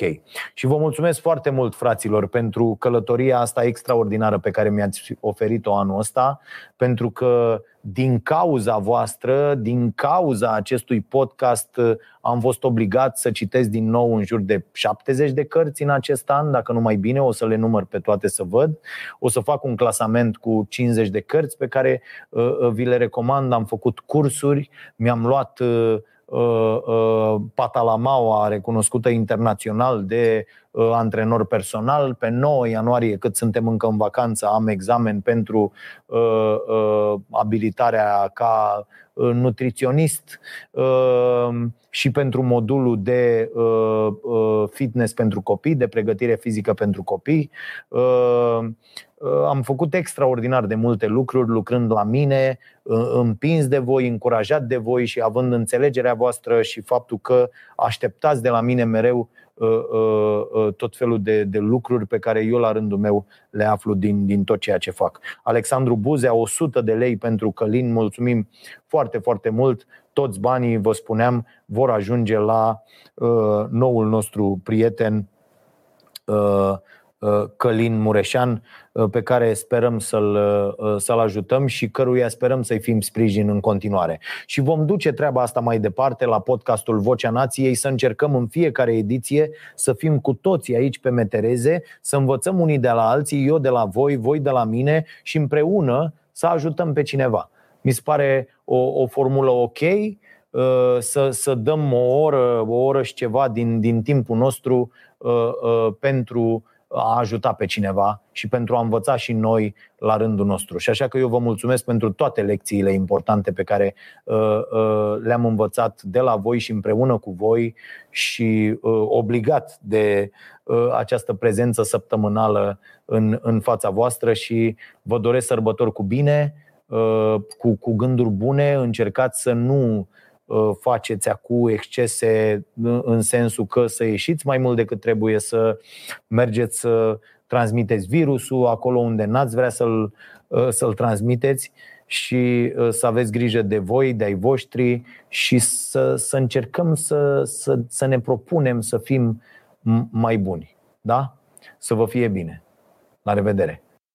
Și vă mulțumesc foarte mult, fraților, pentru călătoria asta extraordinară pe care mi-ați oferit-o anul ăsta, pentru că din cauza voastră, din cauza acestui podcast, am fost obligat să citesc din nou în jur de șaptezeci de cărți în acest an, dacă nu mai bine, o să le număr pe toate să văd. O să fac un clasament cu cincizeci de cărți pe care uh, vi le recomand. Am făcut cursuri, mi-am luat... Uh, Patalamaua, recunoscută internațional de antrenor personal. Pe nouă ianuarie, cât suntem încă în vacanță, am examen pentru abilitarea ca nutriționist și pentru modulul de fitness pentru copii, de pregătire fizică pentru copii. Am făcut extraordinar de multe lucruri lucrând la mine, împins de voi, încurajat de voi și având înțelegerea voastră și faptul că așteptați de la mine mereu tot felul de, de lucruri pe care eu la rândul meu le aflu din, din tot ceea ce fac. Alexandru Buzea, o sută de lei pentru Călin, mulțumim foarte, foarte mult. Toți banii, vă spuneam, vor ajunge la uh, noul nostru prieten uh, Călin Mureșan, pe care sperăm să-l, să-l ajutăm și căruia sperăm să-i fim sprijin în continuare. Și vom duce treaba asta mai departe la podcastul Vocea Nației, să încercăm în fiecare ediție să fim cu toții aici pe metereze, să învățăm unii de la alții, eu de la voi, voi de la mine și împreună să ajutăm pe cineva. Mi se pare o, o formulă ok. Să, să dăm o oră, o oră și ceva din, din timpul nostru pentru a ajuta pe cineva și pentru a învăța și noi la rândul nostru. Și așa că eu vă mulțumesc pentru toate lecțiile importante pe care uh, uh, le-am învățat de la voi și împreună cu voi și uh, obligat de uh, această prezență săptămânală în, în fața voastră și vă doresc sărbători cu bine, uh, cu, cu gânduri bune. Încercați să nu faceți acum excese în sensul că să ieșiți mai mult decât trebuie, să mergeți să transmiteți virusul acolo unde n-ați vrea să-l, să-l transmiteți și să aveți grijă de voi, de ai voștri și să, să încercăm să, să, să ne propunem să fim mai buni. Da? Să vă fie bine. La revedere!